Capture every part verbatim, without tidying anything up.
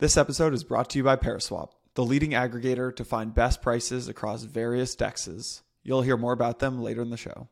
This episode is brought to you by Paraswap, the leading aggregator to find best prices across various D E Xs. You'll hear more about them later in the show.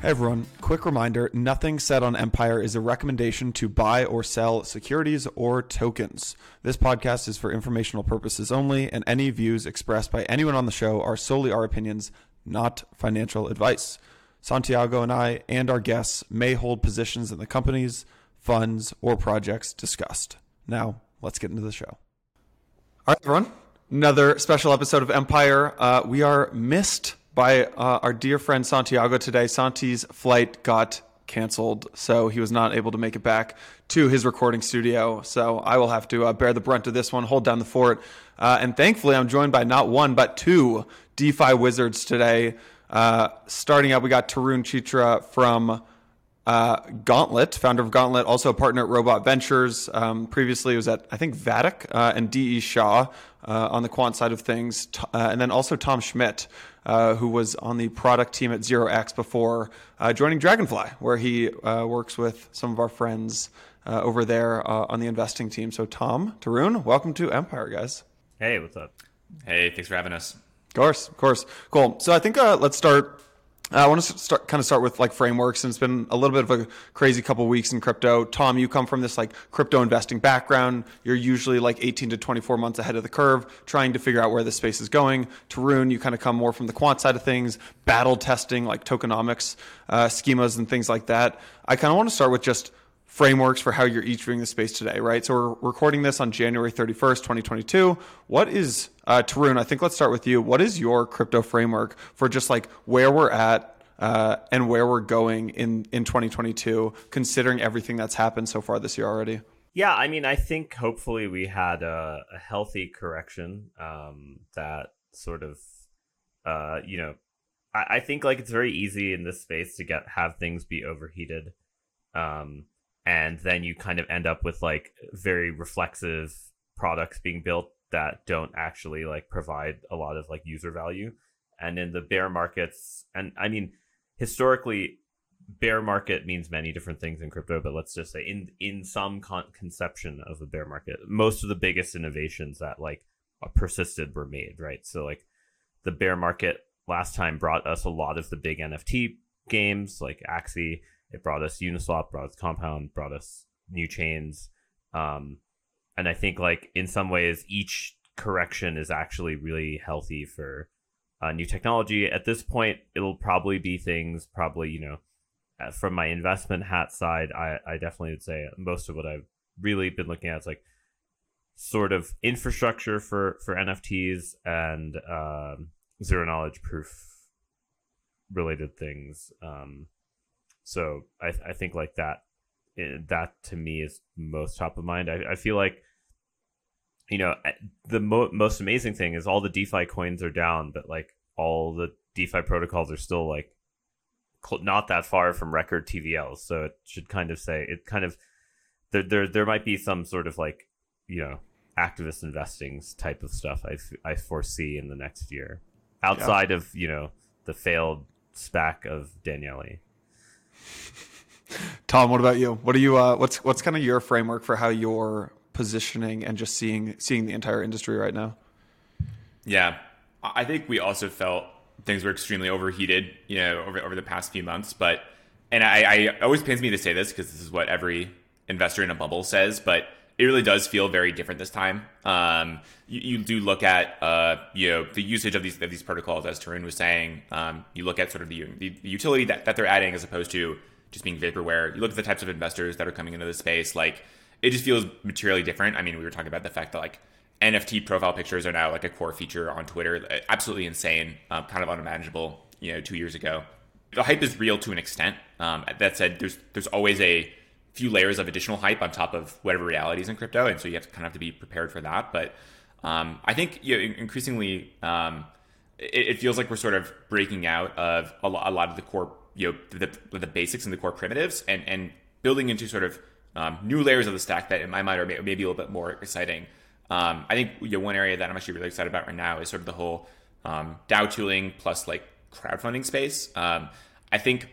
Hey everyone, quick reminder, nothing said on Empire is a recommendation to buy or sell securities or tokens. This podcast is for informational purposes only, and any views expressed by anyone on the show are solely our opinions, not financial advice. Santiago and I and our guests may hold positions in the companies, funds, or projects discussed. Now, let's get into the show. All right, everyone, another special episode of Empire. Uh, we are missed by uh, our dear friend Santiago today. Santi's flight got canceled, so he was not able to make it back to his recording studio. So I will have to uh, bear the brunt of this one, hold down the fort. Uh, and thankfully, I'm joined by not one, but two DeFi wizards today. Uh, starting out, we got Tarun Chitra from uh, Gauntlet, founder of Gauntlet, also a partner at Robot Ventures. Um, previously, he was at, I think, Vatic uh, and D E. Shaw uh, on the quant side of things. Uh, and then also Tom Schmidt, Uh, who was on the product team at Zero X before uh, joining Dragonfly, where he uh, works with some of our friends uh, over there uh, on the investing team. So Tom, Tarun, welcome to Empire, guys. Hey, what's up? Hey, thanks for having us. Of course, of course. Cool. So I think uh, let's start. Uh, I want to start kind of start with like frameworks, and it's been a little bit of a crazy couple of weeks in crypto. Tom, you come from this like crypto investing background. You're usually like eighteen to twenty-four months ahead of the curve, trying to figure out where the space is going. Tarun, you kind of come more from the quant side of things, battle testing like tokenomics uh, schemas and things like that. I kind of want to start with just frameworks for how you're each viewing the space today, right? So we're recording this on January thirty-first, twenty twenty-two. What is, uh, Tarun, I think let's start with you. What is your crypto framework for just like where we're at uh, and where we're going in, in twenty twenty-two, considering everything that's happened so far this year already? Yeah, I mean, I think hopefully we had a, a healthy correction um, that sort of, uh, you know, I, I think like it's very easy in this space to get have things be overheated. Um And then you kind of end up with like very reflexive products being built that don't actually like provide a lot of like user value. And in the bear markets, and I mean, historically, bear market means many different things in crypto, but let's just say in, in some con- conception of a bear market, most of the biggest innovations that like persisted were made, right? So like the bear market last time brought us a lot of the big N F T games like Axie. It brought us Uniswap, brought us Compound, brought us new chains. Um, and I think like in some ways, each correction is actually really healthy for uh, new technology. At this point, it'll probably be things probably, you know, from my investment hat side, I, I definitely would say most of what I've really been looking at is like sort of infrastructure for, for N F Ts and um, zero knowledge proof related things. Um So I, I think like that, that to me is most top of mind. I, I feel like, you know, the mo- most amazing thing is all the DeFi coins are down, but like all the DeFi protocols are still like cl- not that far from record T V Ls. So it should kind of say it kind of there there there might be some sort of like, you know, activist investing type of stuff I, f- I foresee in the next year outside yeah. of, you know, the failed SPAC of Daniele. Tom, what about you? What are you? Uh, what's what's kind of your framework for how you're positioning and just seeing seeing the entire industry right now? Yeah, I think we also felt things were extremely overheated, you know, over over the past few months. But and I, I always pains me to say this because this is what every investor in a bubble says, but it really does feel very different this time. Um, you, you do look at uh, you know the usage of these of these protocols, as Tarun was saying. Um, you look at sort of the, the, the utility that, that they're adding as opposed to just being vaporware. You look at the types of investors that are coming into the space. Like it just feels materially different. I mean, we were talking about the fact that like N F T profile pictures are now like a core feature on Twitter. Absolutely insane, um, kind of unimaginable. You know, two years ago, the hype is real to an extent. Um, that said, there's there's always a few layers of additional hype on top of whatever reality is in crypto, and so you have to kind of have to be prepared for that. But um, I think you know, increasingly um, it, it feels like we're sort of breaking out of a lot, a lot of the core, you know, the, the basics and the core primitives, and and building into sort of um, new layers of the stack that, in my mind, are may, maybe a little bit more exciting. Um, I think you know, one area that I'm actually really excited about right now is sort of the whole um, DAO tooling plus like crowdfunding space. Um, I think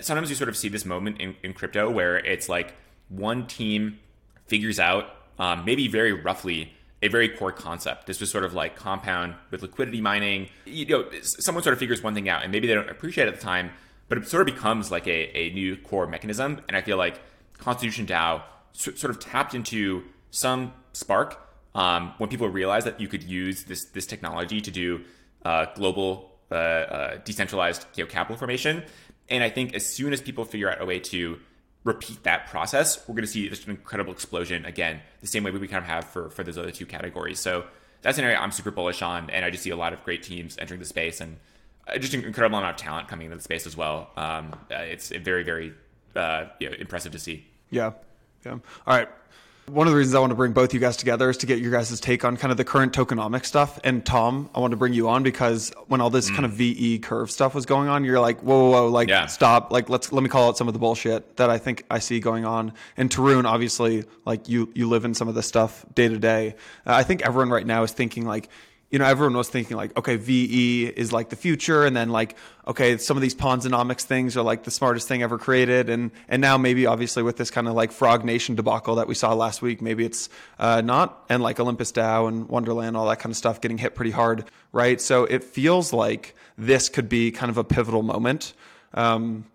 sometimes you sort of see this moment in, in crypto where it's like one team figures out um, maybe very roughly a very core concept. This was sort of like Compound with liquidity mining. You know, someone sort of figures one thing out and maybe they don't appreciate it at the time, but it sort of becomes like a, a new core mechanism. And I feel like Constitution DAO so, sort of tapped into some spark um, when people realized that you could use this this technology to do uh, global uh, uh, decentralized you know, capital formation. And I think as soon as people figure out a way to repeat that process, we're going to see just an incredible explosion again, the same way we kind of have for, for those other two categories. So that's an area I'm super bullish on, and I just see a lot of great teams entering the space and just an incredible amount of talent coming into the space as well. Um, it's very, very uh, you know, impressive to see. Yeah. Yeah. All right. One of the reasons I want to bring both you guys together is to get your guys' take on kind of the current tokenomics stuff. And Tom, I want to bring you on because when all this mm. kind of V E curve stuff was going on, you're like, whoa, whoa, whoa like yeah. stop. Like, let's, let me call out some of the bullshit that I think I see going on. And Tarun, obviously, like you, you live in some of this stuff day to day. Uh, I think everyone right now is thinking like, you know, everyone was thinking like, okay, V E is like the future. And then like, okay, some of these Ponzonomics things are like the smartest thing ever created. And and now maybe obviously with this kind of like Frog Nation debacle that we saw last week, maybe it's uh, not. And like Olympus DAO and Wonderland, all that kind of stuff getting hit pretty hard, right? So it feels like this could be kind of a pivotal moment um,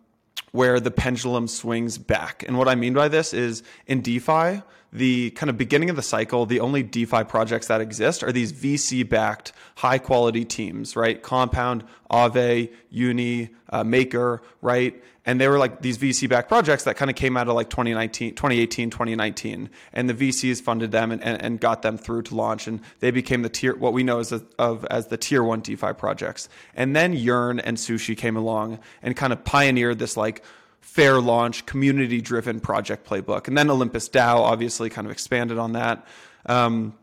where the pendulum swings back. And what I mean by this is in DeFi, the kind of beginning of the cycle, the only DeFi projects that exist are these V C-backed, high-quality teams, right? Compound, Aave, Uni, uh, Maker, right? And they were like these V C-backed projects that kind of came out of like twenty nineteen, twenty eighteen, twenty nineteen. And the V Cs funded them and, and, and got them through to launch. And they became the tier, what we know as, a, of, as the tier one DeFi projects. And then Yearn and Sushi came along and kind of pioneered this like fair launch, community-driven project playbook. And then Olympus DAO obviously kind of expanded on that. Um,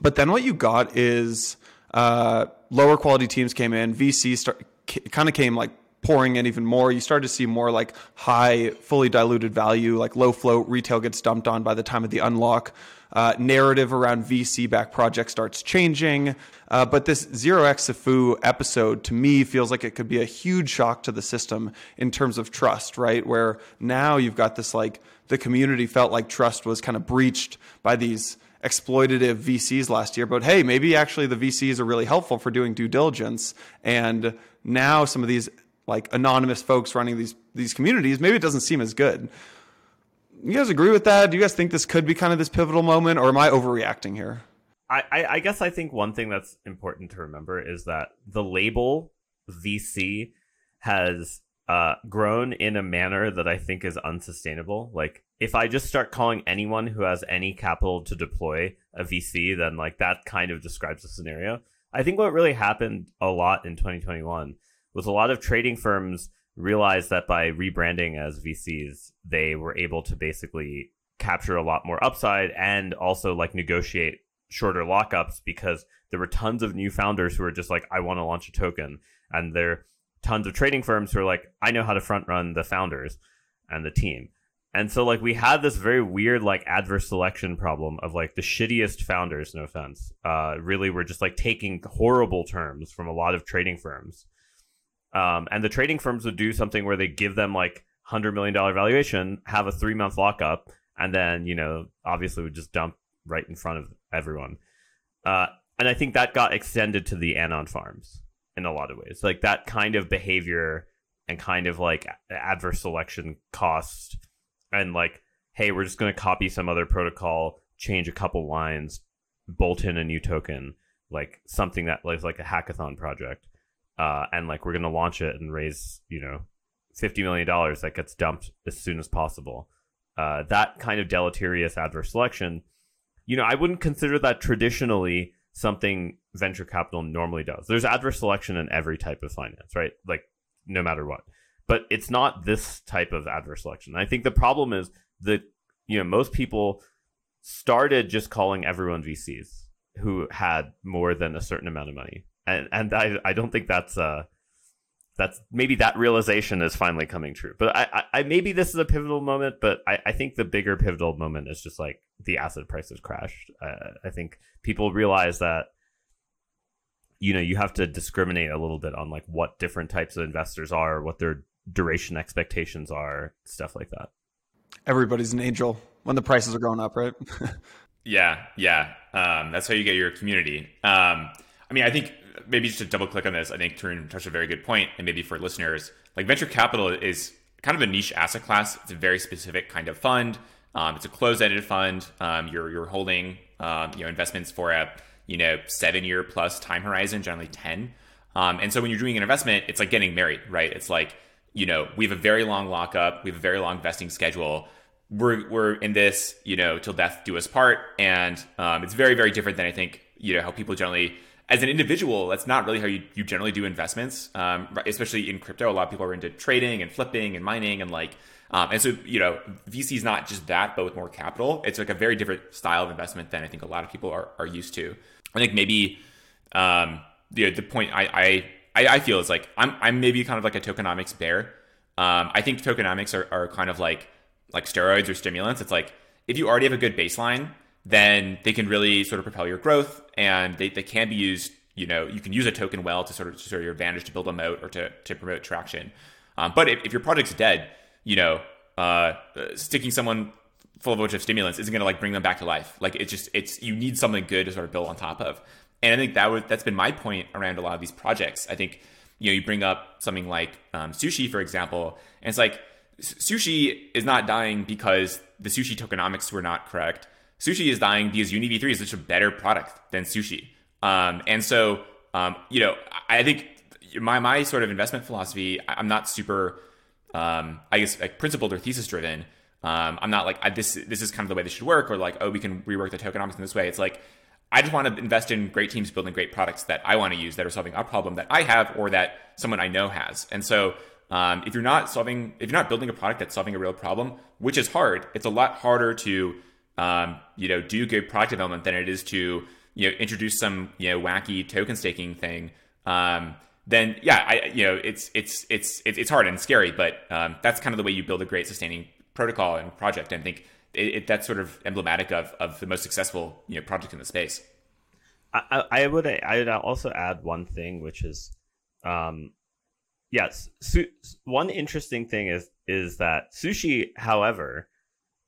but then what you got is uh, lower quality teams came in. V C start, c- kind of came like pouring in even more. You started to see more like high, fully diluted value, like low float, retail gets dumped on by the time of the unlock. Uh, narrative around V C-backed projects starts changing. Uh, but this Zero X Sifu episode, to me, feels like it could be a huge shock to the system in terms of trust, right? Where now you've got this, like, the community felt like trust was kind of breached by these exploitative V Cs last year. But hey, maybe actually the V Cs are really helpful for doing due diligence. And now some of these, like, anonymous folks running these these communities, maybe it doesn't seem as good. You guys agree with that? Do you guys think this could be kind of this pivotal moment, or am I overreacting here? I, I, I guess I think one thing that's important to remember is that the label V C has uh, grown in a manner that I think is unsustainable. Like, if I just start calling anyone who has any capital to deploy a V C, then like that kind of describes the scenario. I think what really happened a lot in twenty twenty-one was a lot of trading firms realized that by rebranding as V Cs, they were able to basically capture a lot more upside and also like negotiate shorter lockups because there were tons of new founders who were just like, I want to launch a token. And there are tons of trading firms who are like, I know how to front run the founders and the team. And so like we had this very weird like adverse selection problem of like the shittiest founders, no offense, uh, really were just like taking horrible terms from a lot of trading firms. Um, and the trading firms would do something where they give them like one hundred million dollars valuation, have a three month lockup, and then, you know, obviously would just dump right in front of everyone. Uh, and I think that got extended to the Anon farms in a lot of ways. Like that kind of behavior and kind of like adverse selection cost and like, hey, we're just going to copy some other protocol, change a couple lines, bolt in a new token, like something that was like a hackathon project. Uh, and like we're going to launch it and raise, you know, fifty million dollars that gets dumped as soon as possible. Uh, that kind of deleterious adverse selection, you know, I wouldn't consider that traditionally something venture capital normally does. There's adverse selection in every type of finance, right? Like no matter what. But it's not this type of adverse selection. And I think the problem is that, you know, most people started just calling everyone V Cs who had more than a certain amount of money. And and I, I don't think that's uh that's maybe that realization is finally coming true. But I, I, I maybe this is a pivotal moment, but I, I think the bigger pivotal moment is just like the asset prices crashed. Uh, I think people realize that you know, you have to discriminate a little bit on like what different types of investors are, what their duration expectations are, stuff like that. Everybody's an angel when the prices are going up, right? yeah, yeah. Um, that's how you get your community. Um, I mean, I think maybe just to double click on this, I think Tarun touched a very good point, and maybe for listeners, like venture capital is kind of a niche asset class. It's a very specific kind of fund. Um, it's a closed-ended fund. Um, you're you're holding um, you know investments for a you know seven-year plus time horizon, generally ten. Um, and so when you're doing an investment, it's like getting married, right? It's like you know we have a very long lockup, we have a very long vesting schedule. We're we're in this you know till death do us part, and um, it's very very different than I think you know how people generally. As an individual, that's not really how you, you generally do investments, um, especially in crypto. A lot of people are into trading and flipping and mining and like, um, and so, you know, V C is not just that, but with more capital. It's like a very different style of investment than I think a lot of people are, are used to. I think maybe um, you know, the point I, I I feel is like I'm I'm maybe kind of like a tokenomics bear. Um, I think tokenomics are, are kind of like like steroids or stimulants. It's like if you already have a good baseline, then they can really sort of propel your growth, and they, they can be used, you know, you can use a token well to sort of to sort of your advantage to build a moat or to, to promote traction. Um, but if, if your project's dead, you know, uh, sticking someone full of a bunch of stimulants isn't going to like bring them back to life. Like it's just, it's, you need something good to sort of build on top of. And I think that would, that's been my point around a lot of these projects. I think, you know, you bring up something like um, Sushi, for example, and it's like, Sushi is not dying because the Sushi tokenomics were not correct. Sushi is dying because Uni V three is such a better product than Sushi. Um, and so, um, you know, I think my my sort of investment philosophy, I'm not super, um, I guess, like principled or thesis driven. Um, I'm not like, I, this this is kind of the way this should work, or like, oh, we can rework the tokenomics in this way. It's like, I just want to invest in great teams building great products that I want to use that are solving a problem that I have or that someone I know has. And so um, if you're not solving, if you're not building a product that's solving a real problem, which is hard, it's a lot harder to, Um, you know, do good product development than it is to, you know, introduce some, you know, wacky token staking thing. Um, then yeah, I, you know, it's, it's, it's, it's hard and scary, but, um, that's kind of the way you build a great sustaining protocol and project. And I think it, it, that's sort of emblematic of, of the most successful, you know, project in the space. I, I would, I would also add one thing, which is, um, yes. So one interesting thing is, is that Sushi, however,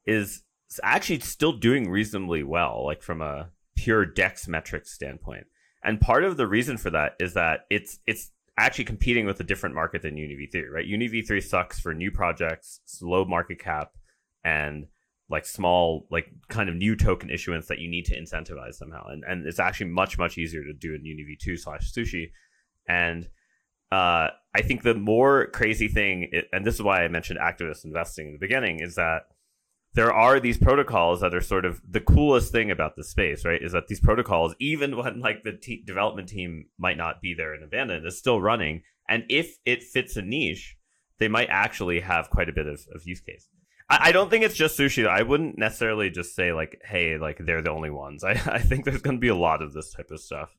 is, it's actually still doing reasonably well, like from a pure DEX metrics standpoint. And part of the reason for that is that it's it's actually competing with a different market than Uni V three, right? Uni V three sucks for new projects, low market cap, and like small, like kind of new token issuance that you need to incentivize somehow. And and it's actually much, much easier to do in Uni V two slash Sushi. And uh, I think the more crazy thing, it, and this is why I mentioned activist investing in the beginning, is that there are these protocols that are sort of the coolest thing about the space, right? Is that these protocols, even when like the te- development team might not be there and abandoned, is still running. And if it fits a niche, they might actually have quite a bit of, of use case. I, I don't think it's just Sushi. I wouldn't necessarily just say like, hey, like they're the only ones. I, I think there's going to be a lot of this type of stuff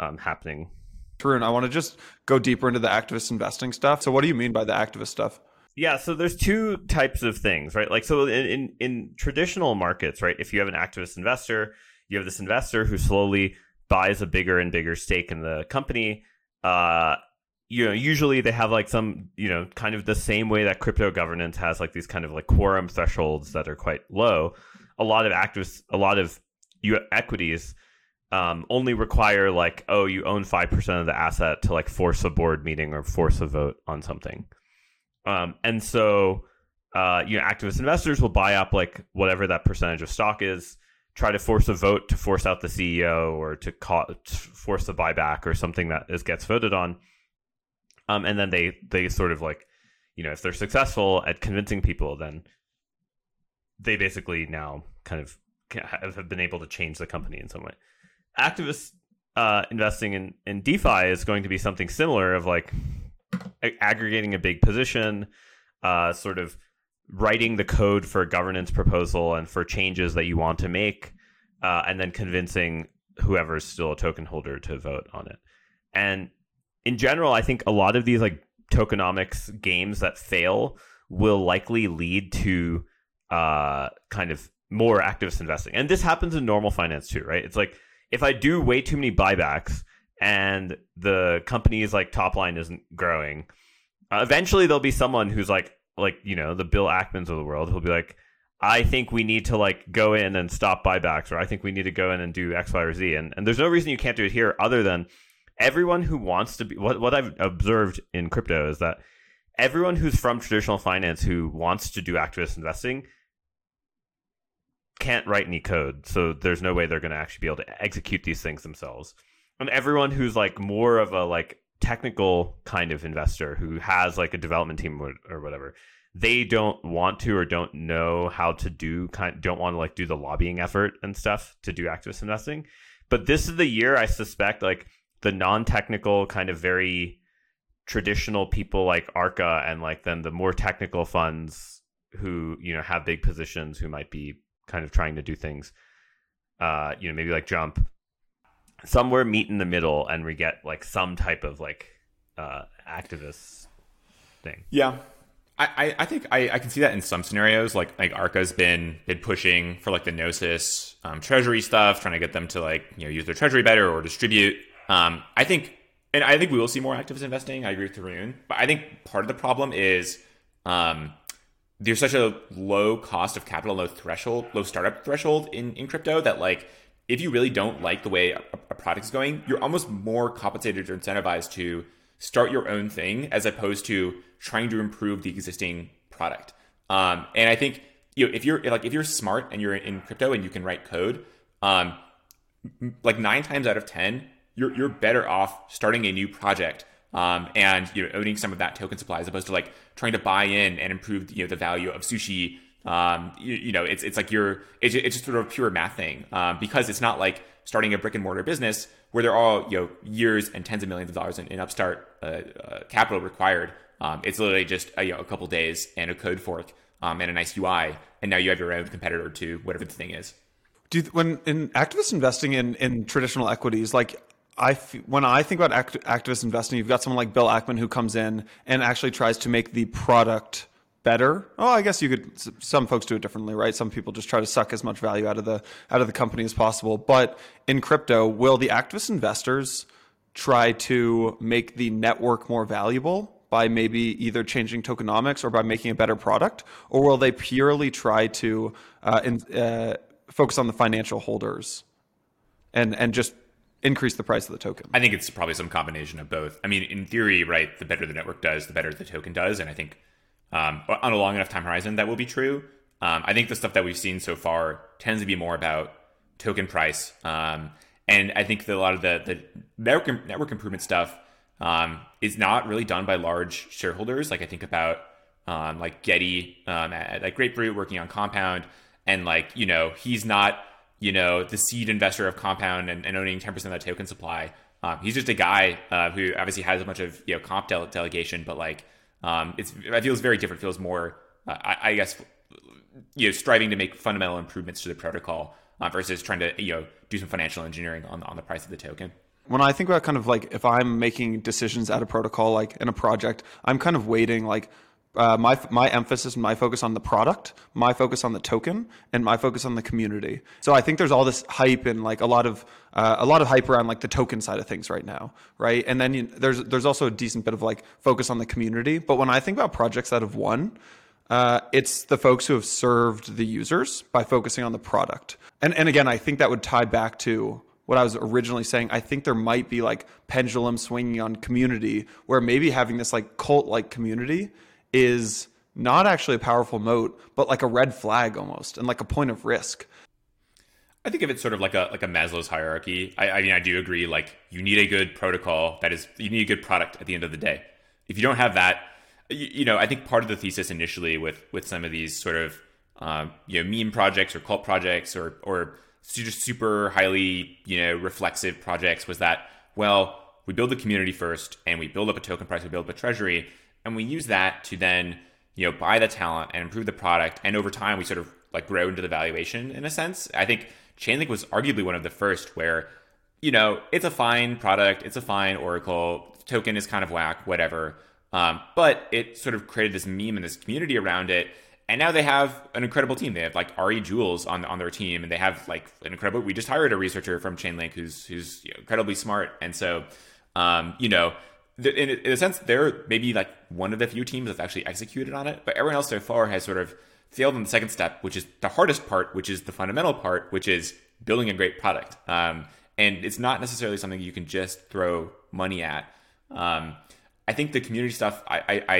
um, happening. Tarun, I want to just go deeper into the activist investing stuff. So what do you mean by the activist stuff? Yeah, so there's two types of things, right? Like, so in, in, in traditional markets, right, if you have an activist investor, you have this investor who slowly buys a bigger and bigger stake in the company. Uh, you know, usually they have like some, you know, kind of the same way that crypto governance has like these kind of like quorum thresholds that are quite low. A lot of activists, a lot of equities um, only require like, oh, you own five percent of the asset to like force a board meeting or force a vote on something. Um, and so, uh, you know, activist investors will buy up like whatever that percentage of stock is, try to force a vote to force out the C E O or to, co- to force a buyback or something that is gets voted on. Um, and then they they sort of like, you know, if they're successful at convincing people, then they basically now kind of have been able to change the company in some way. Activist uh, investing in, in DeFi is going to be something similar of like aggregating a big position, uh, sort of writing the code for a governance proposal and for changes that you want to make, uh, and then convincing whoever's still a token holder to vote on it. And in general, I think a lot of these like tokenomics games that fail will likely lead to uh, kind of more activist investing. And this happens in normal finance too, right? It's like if I do way too many buybacks and the company's like top line isn't growing, uh, eventually there'll be someone who's like, like, you know, the Bill Ackmans of the world who'll be like, I think we need to like go in and stop buybacks, or I think we need to go in and do X, Y, or Z. And, and there's no reason you can't do it here other than everyone who wants to be, what, what I've observed in crypto is that everyone who's from traditional finance who wants to do activist investing can't write any code. So there's no way they're going to actually be able to execute these things themselves. And everyone who's like more of a like technical kind of investor who has like a development team or, or whatever, they don't want to or don't know how to do kind don't want to like do the lobbying effort and stuff to do activist investing. But this is the year I suspect like the non-technical kind of very traditional people like ARCA and like then the more technical funds who, you know, have big positions who might be kind of trying to do things, uh, you know, maybe like Jump, somewhere meet in the middle and we get like some type of like uh, activist thing. Yeah. I, I think I, I can see that in some scenarios, like like ARCA's been been pushing for like the Gnosis um, treasury stuff, trying to get them to like, you know, use their treasury better or distribute. Um, I think, and I think we will see more activist investing. I agree with Tarun, but I think part of the problem is um, there's such a low cost of capital, low threshold, low startup threshold in, in crypto that like if you really don't like the way a, a product's going, you're almost more compensated or incentivized to start your own thing as opposed to trying to improve the existing product. Um, and I think, you know, if you're like if you're smart and you're in crypto and you can write code, um, like nine times out of ten, you're you're better off starting a new project um, and you know owning some of that token supply as opposed to like trying to buy in and improve you know the value of Sushi. Um, you, you know, it's it's like you're it's it's just sort of a pure math thing um, because it's not like starting a brick and mortar business where there are you know years and tens of millions of dollars in, in upstart uh, uh, capital required. Um, it's literally just a, you know, a couple days and a code fork um, and a nice U I, and now you have your own competitor to whatever the thing is. Do you, when in activist investing in, in traditional equities, like I f- when I think about act- activist investing, you've got someone like Bill Ackman who comes in and actually tries to make the product better. Oh, I guess you could. Some folks do it differently, right? Some people just try to suck as much value out of the out of the company as possible. But in crypto, will the activist investors try to make the network more valuable by maybe either changing tokenomics or by making a better product? Or will they purely try to uh, in, uh, focus on the financial holders and, and just increase the price of the token? I think it's probably some combination of both. I mean, in theory, right, the better the network does, the better the token does. And I think um, on a long enough time horizon, that will be true. Um, I think the stuff that we've seen so far tends to be more about token price. Um, and I think that a lot of the, the network, network improvement stuff Um, is not really done by large shareholders. Like I think about um, like Getty um, at, at Grapefruit working on Compound, and like you know he's not you know the seed investor of Compound and, and owning ten percent of that token supply. Um, he's just a guy uh, who obviously has a bunch of you know comp dele- delegation, but like um, it's it feels very different. It feels more uh, I, I guess you know striving to make fundamental improvements to the protocol uh, versus trying to you know do some financial engineering on on the price of the token. When I think about kind of like if I'm making decisions at a protocol, like in a project, I'm kind of weighting like uh, my my emphasis and my focus on the product, my focus on the token, and my focus on the community. So I think there's all this hype and like a lot of uh, a lot of hype around like the token side of things right now, right? And then you, there's there's also a decent bit of like focus on the community. But when I think about projects that have won, uh, it's the folks who have served the users by focusing on the product. And and again, I think that would tie back to what I was originally saying. I think there might be like pendulum swinging on community, where maybe having this like cult-like community is not actually a powerful moat, but like a red flag almost, and like a point of risk. I think of it sort of like a like a Maslow's hierarchy. I, I mean, I do agree. Like, you need a good protocol. That is, you need a good product at the end of the day. If you don't have that, you, you know, I think part of the thesis initially with with some of these sort of um, you know meme projects or cult projects or or just super highly, you know, reflexive projects was that, well, we build the community first and we build up a token price, we build up a treasury, and we use that to then, you know, buy the talent and improve the product. And over time, we sort of like grow into the valuation in a sense. I think Chainlink was arguably one of the first where, you know, it's a fine product, it's a fine oracle, the token is kind of whack, whatever. Um, but it sort of created this meme and this community around it. And now they have an incredible team. They have like Ari Jules on on their team, and they have like an incredible. We just hired a researcher from Chainlink who's who's you know, incredibly smart. And so, um, you know, th- in, in a sense, they're maybe like one of the few teams that's actually executed on it. But everyone else so far has sort of failed in the second step, which is the hardest part, which is the fundamental part, which is building a great product. Um, and it's not necessarily something you can just throw money at. Um, I think the community stuff, I, I, I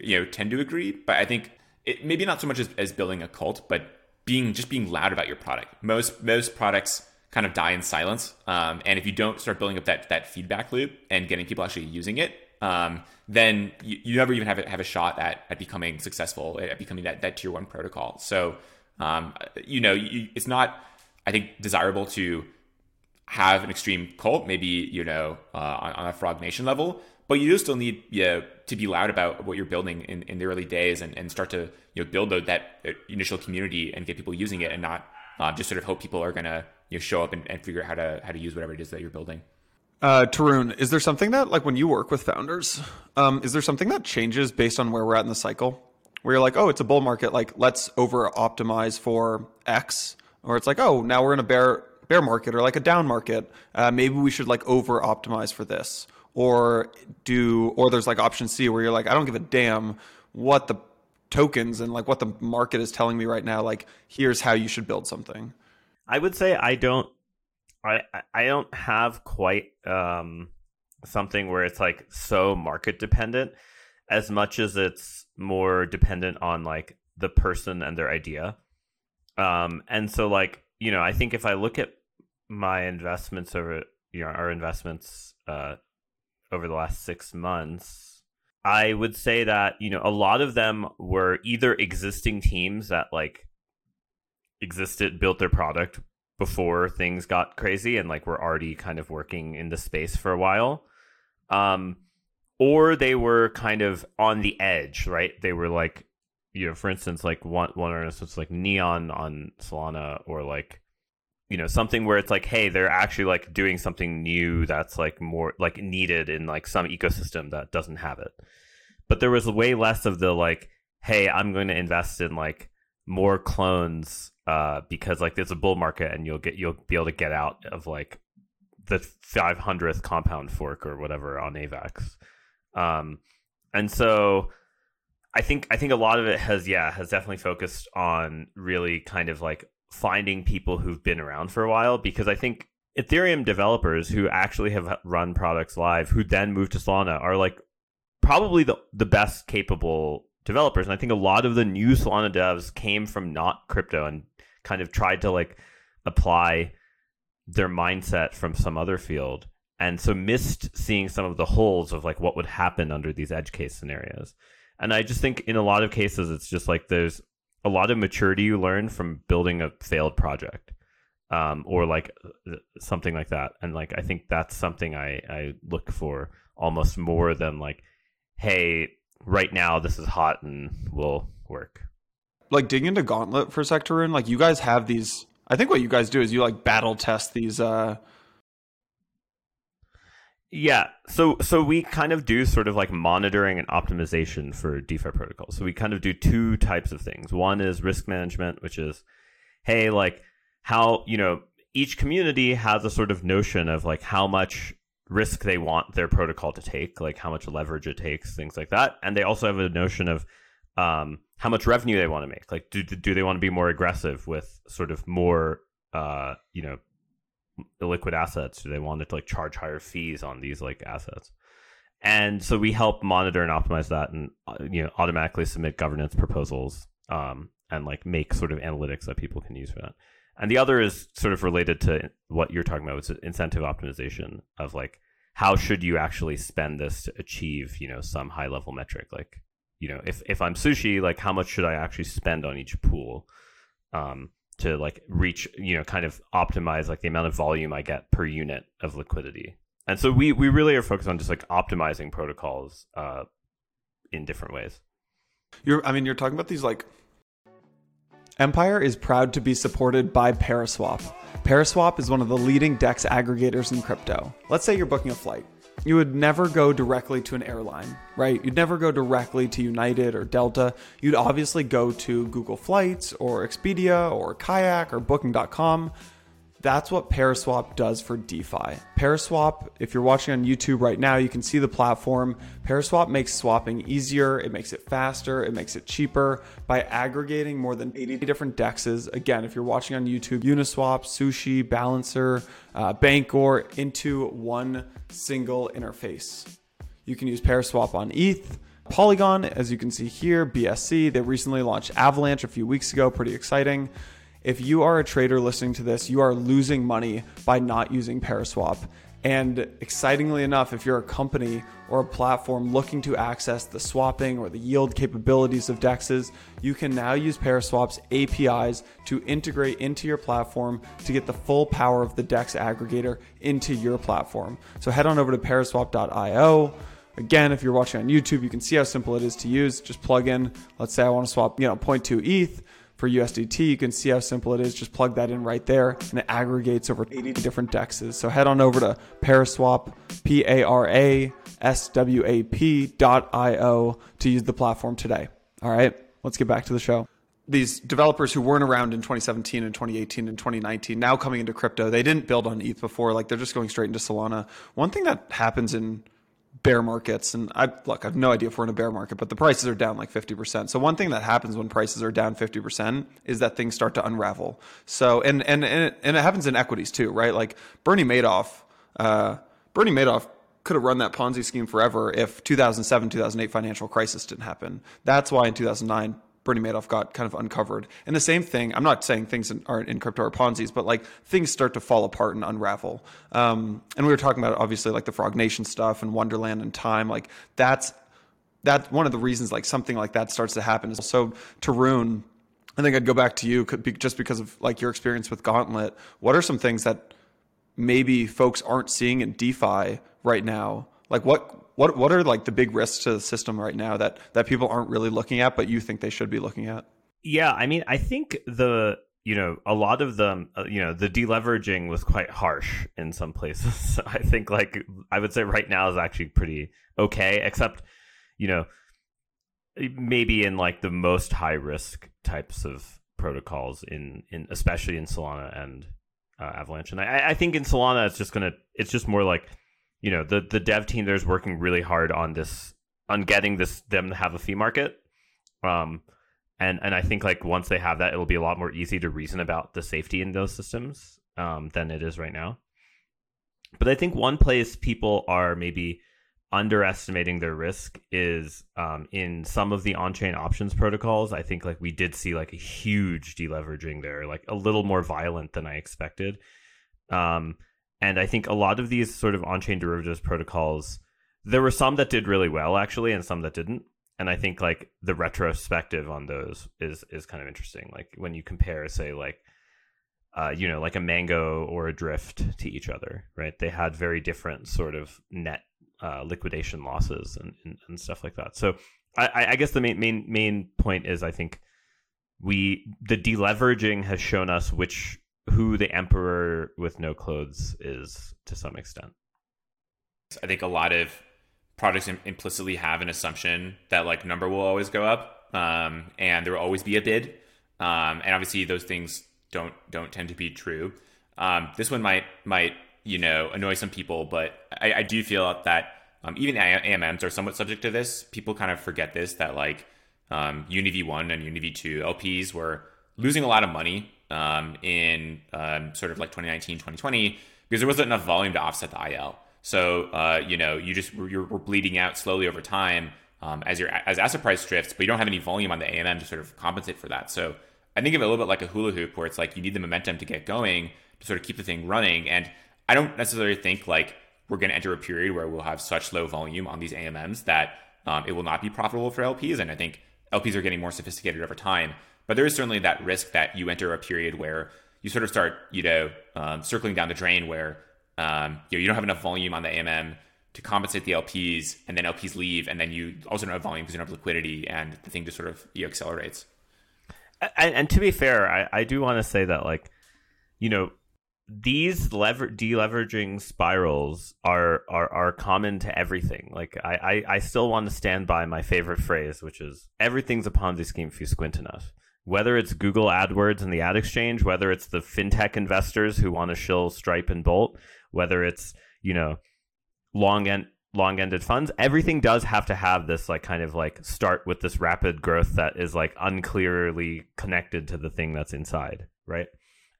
you know, tend to agree, but I think. It, maybe not so much as, as building a cult, but being just being loud about your product. Most most products kind of die in silence, um, and if you don't start building up that that feedback loop and getting people actually using it, um, then you, you never even have a, have a shot at at becoming successful, at becoming that that tier one protocol. So um, you know, you, it's not, I think, desirable to have an extreme cult. Maybe you know uh, on, on a Frog Nation level. But you do still need you know, to be loud about what you're building in, in the early days and, and start to you know, build that initial community and get people using it and not uh, just sort of hope people are going to you know, show up and, and figure out how to how to use whatever it is that you're building. Uh, Tarun, is there something that, like when you work with founders, um, is there something that changes based on where we're at in the cycle? Where you're like, oh, it's a bull market, like let's over-optimize for X. Or it's like, oh, now we're in a bear bear market or like a down market. Uh, maybe we should like over-optimize for this. Or do, or there's like option C where you're like, I don't give a damn what the tokens and like what the market is telling me right now. Like, here's how you should build something. I would say I don't, I I don't have quite um, something where it's like so market dependent, as much as it's more dependent on like the person and their idea. Um, and so like you know, I think if I look at my investments over, you know, our investments. Uh, over the last six months, I would say that, you know, a lot of them were either existing teams that like existed, built their product before things got crazy and like were already kind of working in the space for a while. Um, or they were kind of on the edge, right? They were like, you know, for instance, like one, one artist was like Neon on Solana or like, you know, something where it's like, hey, they're actually like doing something new that's like more like needed in like some ecosystem that doesn't have it. But there was way less of the like, hey, I'm going to invest in like more clones uh, because like there's a bull market and you'll get you'll be able to get out of like the five hundredth compound fork or whatever on A VAX. Um, and so I think I think a lot of it has, yeah, has definitely focused on really kind of like finding people who've been around for a while, because I think Ethereum developers who actually have run products live who then move to Solana are like probably the, the best capable developers. And I think a lot of the new Solana devs came from not crypto and kind of tried to like apply their mindset from some other field. And so missed seeing some of the holes of like what would happen under these edge case scenarios. And I just think in a lot of cases, it's just like there's a lot of maturity you learn from building a failed project um, or like something like that. And like, I think that's something I, I look for almost more than like, hey, right now this is hot and will work. Like digging into Gauntlet for a sec, Tarun, like you guys have these, I think what you guys do is you like battle test these. Uh... Yeah. So, so we kind of do sort of like monitoring and optimization for DeFi protocols. So we kind of do two types of things. One is risk management, which is, hey, like how, you know, each community has a sort of notion of like how much risk they want their protocol to take, like how much leverage it takes, things like that. And they also have a notion of um, how much revenue they want to make. Like, do, do they want to be more aggressive with sort of more, uh, you know, illiquid assets? Do they want to like charge higher fees on these like assets? And so we help monitor and optimize that, and you know, automatically submit governance proposals um, and like make sort of analytics that people can use for that. And the other is sort of related to what you're talking about, which is incentive optimization of like how should you actually spend this to achieve you know some high level metric, like you know if if I'm Sushi, like how much should I actually spend on each pool? Um, to like reach, you know, kind of optimize like the amount of volume I get per unit of liquidity. And so we we really are focused on just like optimizing protocols uh, in different ways. You're, I mean, you're talking about these like... Empire is proud to be supported by Paraswap. Paraswap is one of the leading DEX aggregators in crypto. Let's say you're booking a flight. you would never go directly to an airline, right? You'd never go directly to United or Delta. You'd obviously go to Google Flights or Expedia or Kayak or booking dot com. That's what Paraswap does for DeFi. Paraswap, if you're watching on YouTube right now, you can see the platform. Paraswap makes swapping easier. It makes it faster. It makes it cheaper by aggregating more than eighty different D E Xs. Again, if you're watching on YouTube, Uniswap, Sushi, Balancer, uh, Bancor into one single interface. You can use Paraswap on E T H, Polygon, as you can see here, B S C. They recently launched Avalanche a few weeks ago. Pretty exciting. If you are a trader listening to this, you are losing money by not using Paraswap. And excitingly enough, if you're a company or a platform looking to access the swapping or the yield capabilities of D E Xs, you can now use Paraswap's A P Is to integrate into your platform to get the full power of the D E X aggregator into your platform. So head on over to paraswap dot io. Again, if you're watching on YouTube, you can see how simple it is to use. Just plug in, let's say I want to swap, you know, zero point two E T H. For U S D T, you can see how simple it is. Just plug that in right there and it aggregates over eighty different D E Xs. So head on over to Paraswap, P-A-R-A-S-W-A-P dot I-O to use the platform today. All right, let's get back to the show. These developers who weren't around in twenty seventeen and twenty eighteen and twenty nineteen, now coming into crypto, they didn't build on E T H before. Like they're just going straight into Solana. One thing that happens in bear markets, and I look, I have no idea if we're in a bear market, but the prices are down like fifty percent. So one thing that happens when prices are down fifty percent is that things start to unravel. So, and, and, and it, and it happens in equities too, right? Like Bernie Madoff, uh, Bernie Madoff could have run that Ponzi scheme forever if two thousand seven, two thousand eight financial crisis didn't happen. That's why in two thousand nine, Bernie Madoff got kind of uncovered. And the same thing, I'm not saying things aren't in crypto or Ponzi's, but like things start to fall apart and unravel. Um, and we were talking about obviously like the Frog Nation stuff and Wonderland and time. Like that's, that's one of the reasons like something like that starts to happen. So Tarun, I think I'd go back to you could be just because of like your experience with Gauntlet. What are some things that maybe folks aren't seeing in DeFi right now? Like what, What what are like the big risks to the system right now that, that people aren't really looking at, but you think they should be looking at? Yeah, I mean, I think the, you know, a lot of them, uh, you know, the deleveraging was quite harsh in some places. So I think like I would say right now is actually pretty okay, except, you know, maybe in like the most high risk types of protocols in, in especially in Solana and uh, Avalanche. And I, I think in Solana, it's just going to it's just more like, you know, the, the dev team there's working really hard on this, on getting this, them to have a fee market. Um, and, and I think like once they have that, it'll be a lot more easy to reason about the safety in those systems um, than it is right now. But I think one place people are maybe underestimating their risk is um, in some of the on-chain options protocols. I think like we did see like a huge deleveraging there, like a little more violent than I expected. Um, And I think a lot of these sort of on-chain derivatives protocols, there were some that did really well, actually, and some that didn't. And I think like the retrospective on those is is kind of interesting. Like when you compare, say, like, uh, you know, like a Mango or a Drift to each other, right? They had very different sort of net uh, liquidation losses and, and, and stuff like that. So I, I guess the main, main main point is I think we the deleveraging has shown us which... who the emperor with no clothes is to some extent. I think a lot of products im- implicitly have an assumption that like number will always go up um, and there will always be a bid. Um, and obviously those things don't don't tend to be true. Um, this one might, might you know, annoy some people, but I, I do feel that um, even A M Ms are somewhat subject to this. People kind of forget this, that like um, Uni V one and Uni V two L Ps were losing a lot of money um in um sort of like twenty nineteen twenty twenty because there wasn't enough volume to offset the I L, so uh you know you just you're we're bleeding out slowly over time um as your as asset price drifts, but you don't have any volume on the A M M to sort of compensate for that. So I think of it a little bit like a hula hoop, where it's like you need the momentum to get going to sort of keep the thing running. And I don't necessarily think like we're going to enter a period where we'll have such low volume on these A M Ms that um it will not be profitable for L Ps, and I think L Ps are getting more sophisticated over time. But there is certainly that risk that you enter a period where you sort of start, you know, um, circling down the drain, where um, you know, you don't have enough volume on the A M M to compensate the L Ps, and then L Ps leave, and then you also don't have volume because you don't have liquidity, and the thing just sort of, you know, accelerates. And, and to be fair, I, I do want to say that, like, you know, these lever deleveraging spirals are, are are common to everything. Like I, I, I still want to stand by my favorite phrase, which is everything's a Ponzi scheme if you squint enough. Whether it's Google AdWords and the ad exchange, whether it's the fintech investors who want to shill Stripe and Bolt, whether it's, you know, long end long ended funds, everything does have to have this like kind of like start with this rapid growth that is like unclearly connected to the thing that's inside, right?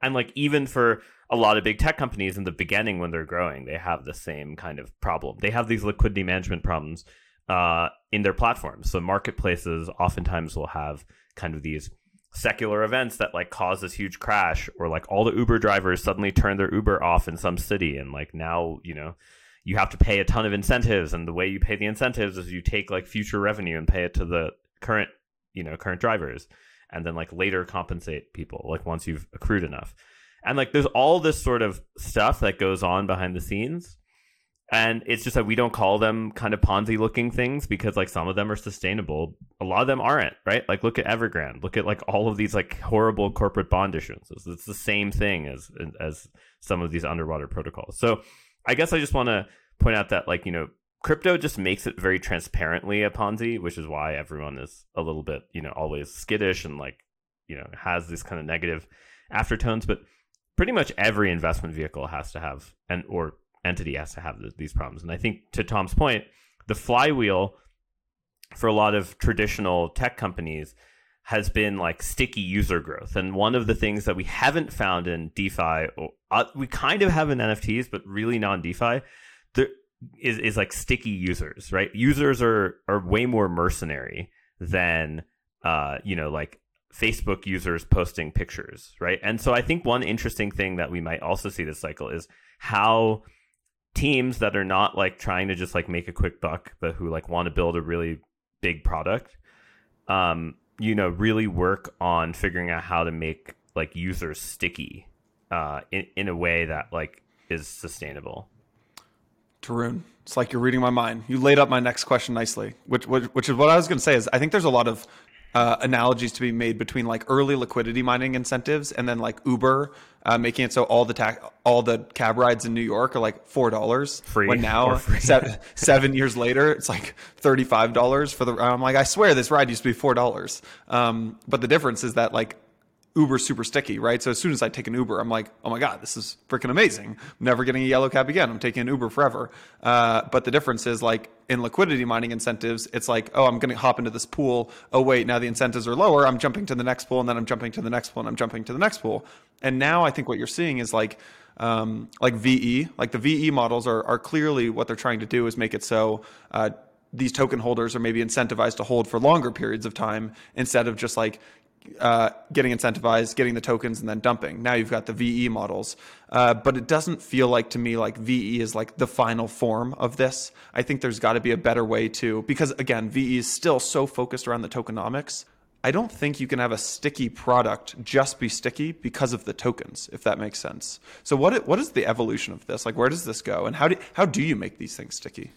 And like even for a lot of big tech companies in the beginning when they're growing, they have the same kind of problem. They have these liquidity management problems uh, in their platforms. So marketplaces oftentimes will have kind of these secular events that like cause this huge crash, or like all the Uber drivers suddenly turn their Uber off in some city. And like now, you know, you have to pay a ton of incentives. And the way you pay the incentives is you take like future revenue and pay it to the current, you know, current drivers. And then like later compensate people like once you've accrued enough. And like there's all this sort of stuff that goes on behind the scenes. And it's just that we don't call them kind of Ponzi looking things because like some of them are sustainable. A lot of them aren't, right? Like look at Evergrande, look at like all of these like horrible corporate bond issuances. It's the same thing as as some of these underwater protocols. So I guess I just want to point out that like, you know, crypto just makes it very transparently a Ponzi, which is why everyone is a little bit, you know, always skittish and like, you know, has this kind of negative aftertones. But pretty much every investment vehicle has to have and or entity has to have th- these problems. And I think to Tom's point, the flywheel for a lot of traditional tech companies has been like sticky user growth. And one of the things that we haven't found in DeFi, or, uh, we kind of have in N F Ts, but really non-DeFi, there is, is like sticky users, right? Users are, are way more mercenary than, uh, you know, like Facebook users posting pictures, right? And so I think one interesting thing that we might also see this cycle is how teams that are not like trying to just like make a quick buck, but who like want to build a really big product, um, you know, really work on figuring out how to make like users sticky uh, in, in a way that like is sustainable. Tarun, it's like you're reading my mind. You laid up my next question nicely, which which, which is what I was going to say is I think there's a lot of Uh, analogies to be made between like early liquidity mining incentives and then like Uber uh, making it so all the ta- all the cab rides in New York are like four dollars. Free. When now free. Se- seven years later, it's like thirty-five dollars for the. I'm like, I swear this ride used to be four dollars. Um, but the difference is that like Uber's super sticky, right? So as soon as I take an Uber, I'm like, oh my god, this is freaking amazing. I'm never getting a yellow cab again. I'm taking an Uber forever. Uh, but the difference is like. In liquidity mining incentives, it's like, oh, I'm going to hop into this pool. Oh, wait, now the incentives are lower. I'm jumping to the next pool, and then I'm jumping to the next pool, and I'm jumping to the next pool. And now I think what you're seeing is like um, like V E. Like the V E models are are clearly what they're trying to do is make it so uh, these token holders are maybe incentivized to hold for longer periods of time instead of just like uh, getting incentivized, getting the tokens, and then dumping. Now you've got the V E models. Uh, but it doesn't feel like to me like V E is like the final form of this. I think there's got to be a better way to, because again, V E is still so focused around the tokenomics. I don't think you can have a sticky product just be sticky because of the tokens, if that makes sense. So what what is the evolution of this? Like, where does this go? And how do how do you make these things sticky?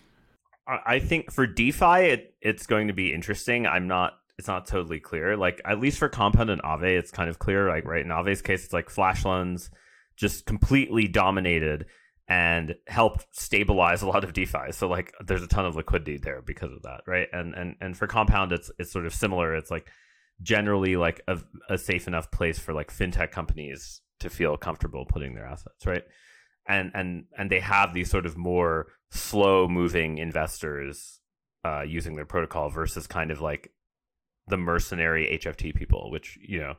I think for DeFi, it, it's going to be interesting. I'm not. It's not totally clear. Like at least for Compound and Aave, it's kind of clear. Like right in Aave's case, it's like flash loans just completely dominated and helped stabilize a lot of DeFi. So like there's a ton of liquidity there because of that, right? And and and for Compound, it's it's sort of similar. It's like generally like a, a safe enough place for like fintech companies to feel comfortable putting their assets, right? And and and they have these sort of more slow moving investors uh, using their protocol versus kind of like the mercenary H F T people, which, you know,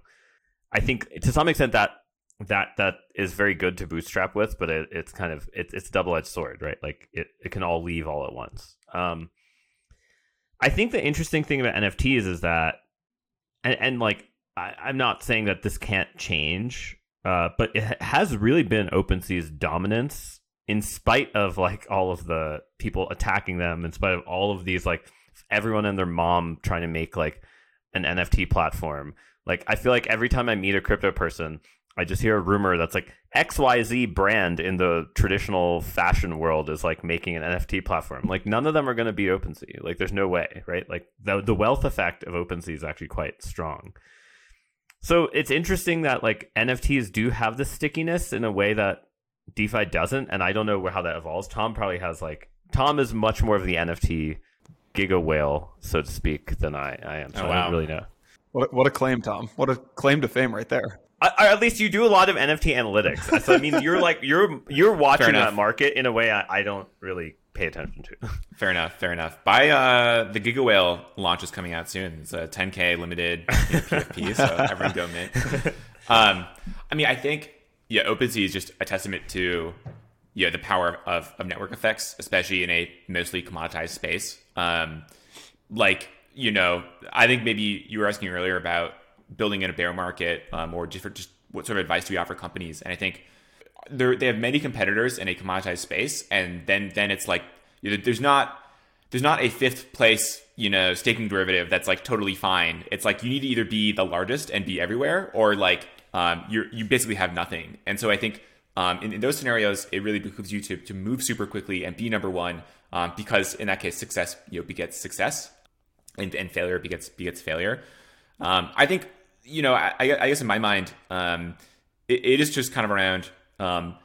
I think to some extent that that that is very good to bootstrap with, but it, it's kind of it, it's a double-edged sword, right? Like it, it can all leave all at once. Um, I think the interesting thing about N F Ts is that, and, and like I, I'm not saying that this can't change, uh, but it has really been OpenSea's dominance in spite of like all of the people attacking them, in spite of all of these like everyone and their mom trying to make like an N F T platform. Like I feel like every time I meet a crypto person, I just hear a rumor that's like X Y Z brand in the traditional fashion world is like making an N F T platform. Like none of them are going to beat OpenSea. Like there's no way, right? Like the, the wealth effect of OpenSea is actually quite strong. So it's interesting that like N F Ts do have this stickiness in a way that DeFi doesn't, and I don't know how that evolves. Tom probably has like Tom is much more of the N F T giga whale, so to speak, than I, I am. So oh, wow. I don't really know. What a, what a claim, Tom! What a claim to fame right there. I, I, at least you do a lot of N F T analytics. So I mean, you're like you're you're watching that market in a way I, I don't really pay attention to. Fair enough. Fair enough. By uh, the Giga Whale launch is coming out soon. It's a ten K limited P F P, so everyone go mint. Um, I mean, I think yeah, OpenSea is just a testament to yeah you know, the power of, of network effects, especially in a mostly commoditized space. Um, like you know, I think maybe you were asking earlier about building in a bear market, um, or different, just what sort of advice do we offer companies? And I think there they have many competitors in a commoditized space, and then then it's like you know, there's not there's not a fifth place you know staking derivative that's like totally fine. It's like you need to either be the largest and be everywhere, or like um, you you basically have nothing. And so I think um, in, in those scenarios, it really behooves you to to move super quickly and be number one, um, because in that case, success you know, begets success, and, and failure begets begets failure. Um, I think. You know, I, I guess in my mind, um, it, it is just kind of around um,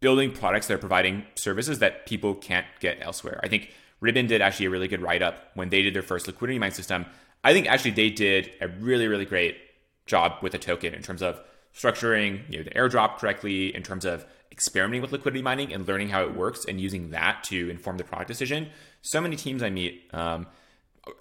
building products that are providing services that people can't get elsewhere. I think Ribbon did actually a really good write-up when they did their first liquidity mine system. I think actually they did a really, really great job with a token in terms of structuring you know, the airdrop correctly, in terms of experimenting with liquidity mining and learning how it works and using that to inform the product decision. So many teams I meet, um,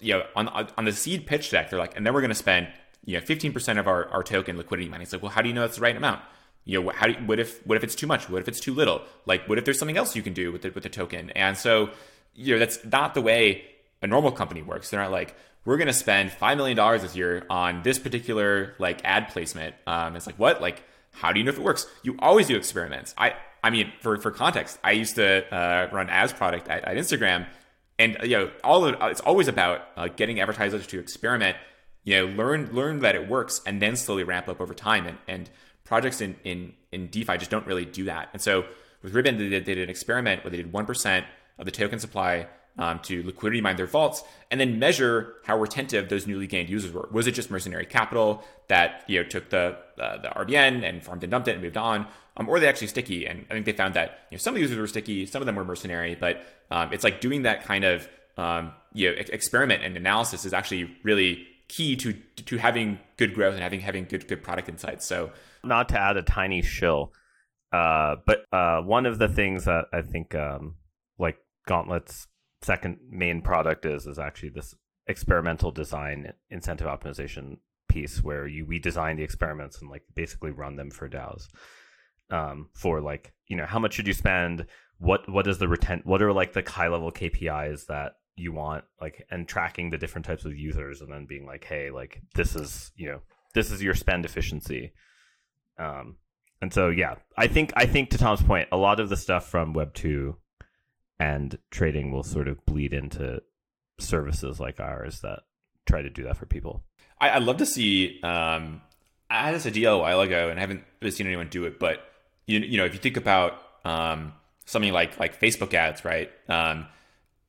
you know, on, on the seed pitch deck, they're like, and then we're going to spend... you know, fifteen percent of our, our token liquidity mining. It's like, well, how do you know that's the right amount? You know, how do you, what if what if it's too much? What if it's too little? Like, what if there's something else you can do with the, with the token? And so, you know, that's not the way a normal company works. They're not like, we're going to spend five million dollars this year on this particular, like, ad placement. Um, it's like, what? Like, how do you know if it works? You always do experiments. I I mean, for, for context, I used to uh, run ads product at, at Instagram. And, you know, all of, it's always about uh, getting advertisers to experiment. You know, learn learn that it works, and then slowly ramp up over time. And, and projects in, in, in DeFi just don't really do that. And so with Ribbon, they did, they did an experiment where they did one percent of the token supply um, to liquidity mine their vaults, and then measure how retentive those newly gained users were. Was it just mercenary capital that you know took the uh, the R B N and farmed and dumped it and moved on, um, or are they actually sticky? And I think they found that you know some of the users were sticky, some of them were mercenary, but um, it's like doing that kind of um, you know e- experiment and analysis is actually really key to to having good growth and having having good good product insights. So not to add a tiny shill, uh, but uh, one of the things that I think um, like Gauntlet's second main product is is actually this experimental design incentive optimization piece where you we design the experiments and like basically run them for DAOs um, for like you know how much should you spend, what what is the retent, what are like the high level K P Is that you want, like, and tracking the different types of users and then being like, hey, like this is, you know, this is your spend efficiency. Um, and so, yeah, I think, I think to Tom's point, a lot of the stuff from Web two and trading will sort of bleed into services like ours that try to do that for people. I, I'd love to see, um, I had this idea a while ago and I haven't really seen anyone do it, but you, you know, if you think about, um, something like, like Facebook ads, right? Um,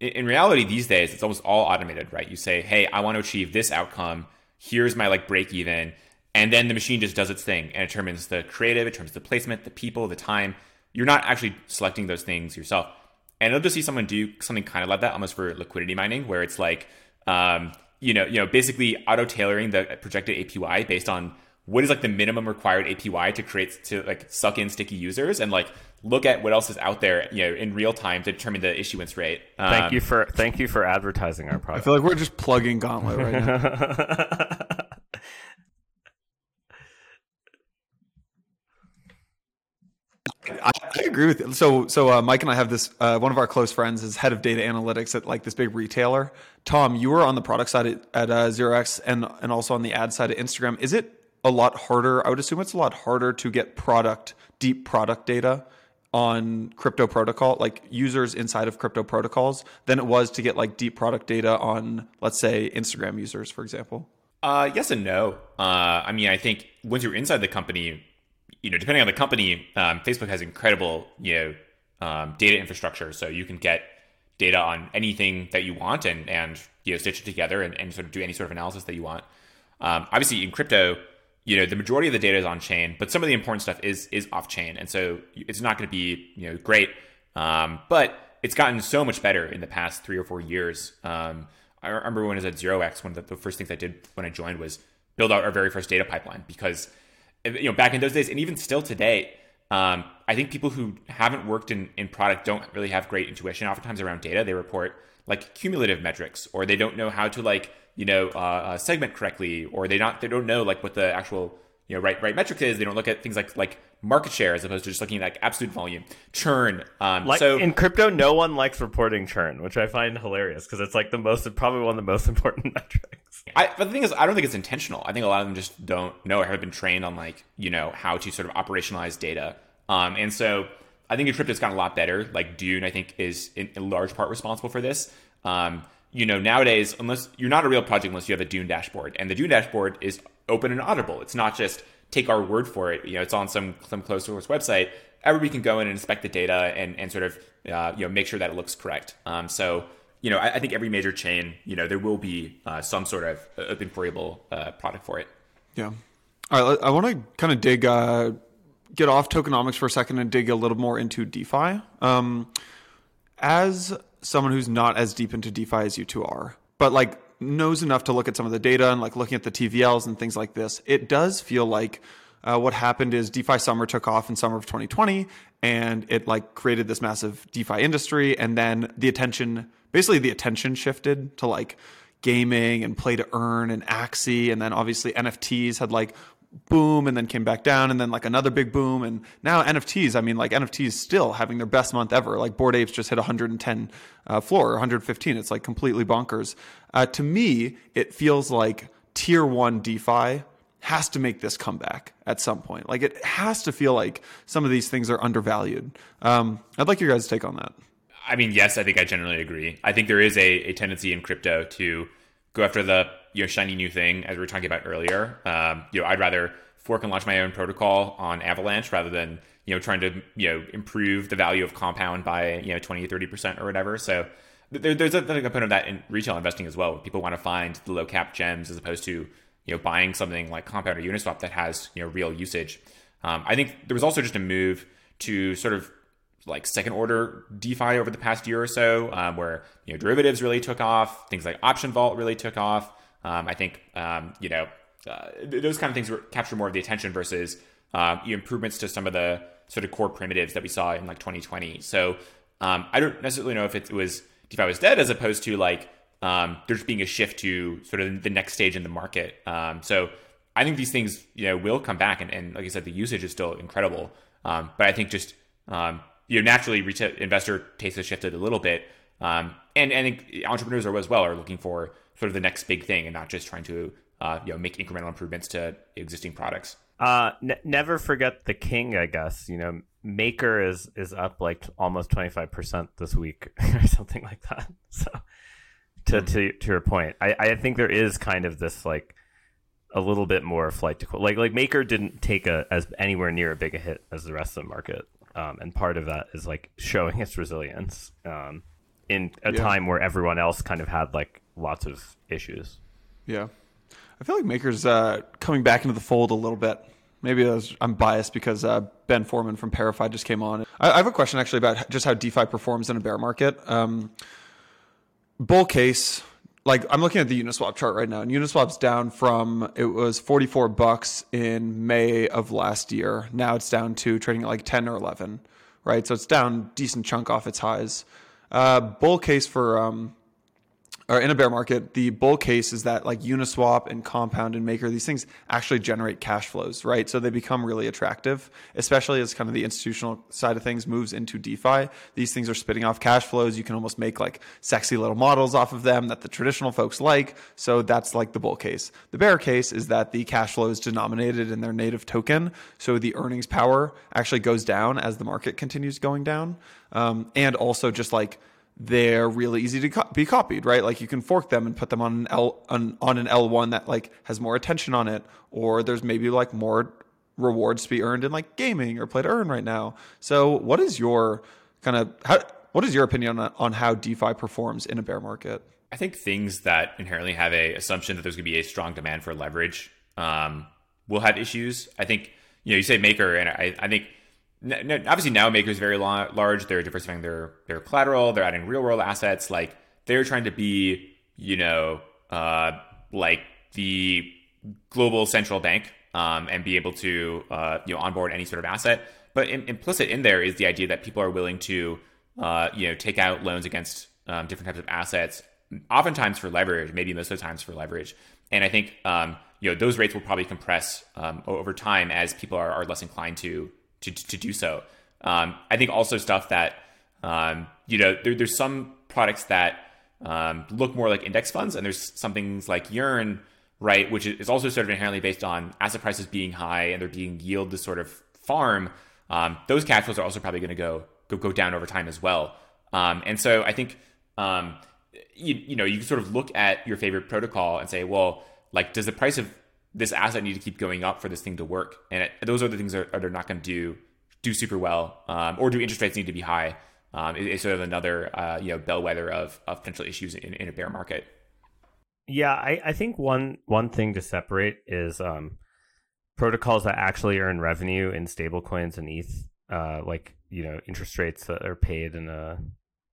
In reality, these days, it's almost all automated, right? You say, hey, I want to achieve this outcome. Here's my like break even. And then the machine just does its thing and it determines the creative, it determines the placement, the people, the time. You're not actually selecting those things yourself. And I'll just see someone do something kind of like that almost for liquidity mining, where it's like, um, you know, you know, basically auto tailoring the projected A P Y based on what is like the minimum required A P Y to create, to like suck in sticky users, and like look at what else is out there, you know, in real time to determine the issuance rate. Um, thank you for thank you for advertising our product. I feel like we're just plugging Gauntlet right now. I, I agree with you. So so uh, Mike and I have this. Uh, one of our close friends is head of data analytics at like this big retailer. Tom, you were on the product side at, at uh, Zero X and and also on the ad side at Instagram. Is it a lot harder? I would assume it's a lot harder to get product, deep product data on crypto protocol, like users inside of crypto protocols, than it was to get like deep product data on, let's say, Instagram users, for example? Uh, yes and no. Uh, I mean, I think once you're inside the company, you know, depending on the company, um, Facebook has incredible, you know, um, data infrastructure. So you can get data on anything that you want and, and you know, stitch it together and, and sort of do any sort of analysis that you want. Um, obviously in crypto, you know, the majority of the data is on chain, but some of the important stuff is is off chain. And so it's not going to be, you know, great. Um, but it's gotten so much better in the past three or four years. Um, I remember when I was at Zero X, one of the, the first things I did when I joined was build out our very first data pipeline, because, you know, back in those days, and even still today, um, I think people who haven't worked in, in product don't really have great intuition oftentimes around data. They report like cumulative metrics, or they don't know how to like, you know, uh, segment correctly, or they not, they don't know like what the actual, you know, right, right metric is. They don't look at things like, like market share as opposed to just looking at like absolute volume, churn. Um, like so in crypto, no one likes reporting churn, which I find hilarious because it's like the most, probably one of the most important metrics. I, but the thing is, I don't think it's intentional. I think a lot of them just don't know or haven't been trained on like, you know, how to sort of operationalize data. Um, and so I think in crypto, it's gotten a lot better. Like Dune, I think, is in, in large part responsible for this. Um, You know, nowadays, unless you're not a real project, unless you have a Dune dashboard, and the Dune dashboard is open and auditable. It's not just take our word for it. You know, it's on some some closed source website. Everybody can go in and inspect the data and and sort of uh, you know, make sure that it looks correct. Um, so you know, I, I think every major chain, you know, there will be uh, some sort of open portable uh, product for it. Yeah. All right. I want to kind of dig uh, get off tokenomics for a second and dig a little more into DeFi. Um, as someone who's not as deep into DeFi as you two are, but like knows enough to look at some of the data and like looking at the T V Ls and things like this, it does feel like uh, what happened is DeFi summer took off in summer of twenty twenty, and it like created this massive DeFi industry. And then the attention, basically the attention shifted to like gaming and play to earn and Axie. And then obviously N F Ts had like boom and then came back down, and then like another big boom, and now N F Ts, I mean, like N F Ts still having their best month ever. Like Bored Apes just hit one hundred ten uh, floor, or one hundred fifteen. It's like completely bonkers. Uh, to me, it feels like tier one DeFi has to make this comeback at some point. Like it has to feel like some of these things are undervalued. Um, I'd like your guys' take on that. I mean, yes, I think I generally agree. I think there is a, a tendency in crypto to go after the, you know, shiny new thing, as we were talking about earlier. Um, you know, I'd rather fork and launch my own protocol on Avalanche rather than, you know, trying to, you know, improve the value of Compound by, you know, twenty or thirty percent or whatever. So there, there's a component of that in retail investing as well. People want to find the low cap gems as opposed to, you know, buying something like Compound or Uniswap that has, you know, real usage. Um, I think there was also just a move to sort of like second order DeFi over the past year or so, um, where, you know, derivatives really took off, things like Option Vault really took off. Um, I think, um, you know, uh, those kind of things were, capture more of the attention versus um, improvements to some of the sort of core primitives that we saw in like twenty twenty. So um, I don't necessarily know if it was DeFi was dead as opposed to like um, there's being a shift to sort of the next stage in the market. Um, so I think these things, you know, will come back. And, and like I said, the usage is still incredible. Um, but I think just, um, you know, naturally retail investor tastes have shifted a little bit. Um, and, and entrepreneurs are as well are looking for sort of the next big thing and not just trying to, uh, you know, make incremental improvements to existing products. Uh, n- never forget the king, I guess. You know, Maker is is up like almost twenty-five percent this week or something like that. So to mm-hmm. to, to your point, I, I think there is kind of this like a little bit more flight to quality. Like like Maker didn't take a as anywhere near a big a hit as the rest of the market. Um, and part of that is like showing its resilience um, in a yeah. time where everyone else kind of had like lots of issues. Yeah. I feel like Maker's uh, coming back into the fold a little bit. Maybe I was, I'm biased because uh, Ben Foreman from Parify just came on. I, I have a question actually about just how DeFi performs in a bear market. Um, bull case, like I'm looking at the Uniswap chart right now, and Uniswap's down from, it was forty-four bucks in May of last year. Now it's down to trading at like ten or eleven, right? So it's down decent chunk off its highs. Uh, bull case for... Um, or in a bear market, the bull case is that like Uniswap and Compound and Maker, these things actually generate cash flows, right? So they become really attractive, especially as kind of the institutional side of things moves into DeFi. These things are spitting off cash flows. You can almost make like sexy little models off of them that the traditional folks like. So that's like the bull case. The bear case is that the cash flow is denominated in their native token. So the earnings power actually goes down as the market continues going down. Um, and also just like, they're really easy to co- be copied, right? Like you can fork them and put them on an L on, on an L one that like has more attention on it, or there's maybe like more rewards to be earned in like gaming or play to earn right now. So what is your kind of how, what is your opinion on, on how DeFi performs in a bear market? I think things that inherently have a assumption that there's going to be a strong demand for leverage, um, will have issues. I think, you know, you say Maker, and I, I think obviously now Maker is very large. They're diversifying their their collateral. They're adding real world assets. Like they're trying to be, you know, uh, like the global central bank, um, and be able to uh, you know, onboard any sort of asset. But in, implicit in there is the idea that people are willing to uh, you know, take out loans against um, different types of assets, oftentimes for leverage, maybe most of the times for leverage. And I think um, you know, those rates will probably compress um, over time as people are, are less inclined to to to do so. Um, I think also stuff that um, you know, there, there's some products that um, look more like index funds, and there's some things like Yearn, right, which is also sort of inherently based on asset prices being high and there being yield to sort of farm. Um, those cash flows are also probably going to go, go go down over time as well. Um, and so I think um, you, you know, you can sort of look at your favorite protocol and say, well, like, does the price of this asset need to keep going up for this thing to work? And it, those are the things that are, are not going to do do super well, um, or do interest rates need to be high? Um, it, it's sort of another uh, you know, bellwether of of potential issues in, in a bear market. Yeah, I, I think one one thing to separate is um, protocols that actually earn revenue in stablecoins and E T H, uh, like, you know, interest rates that are paid in a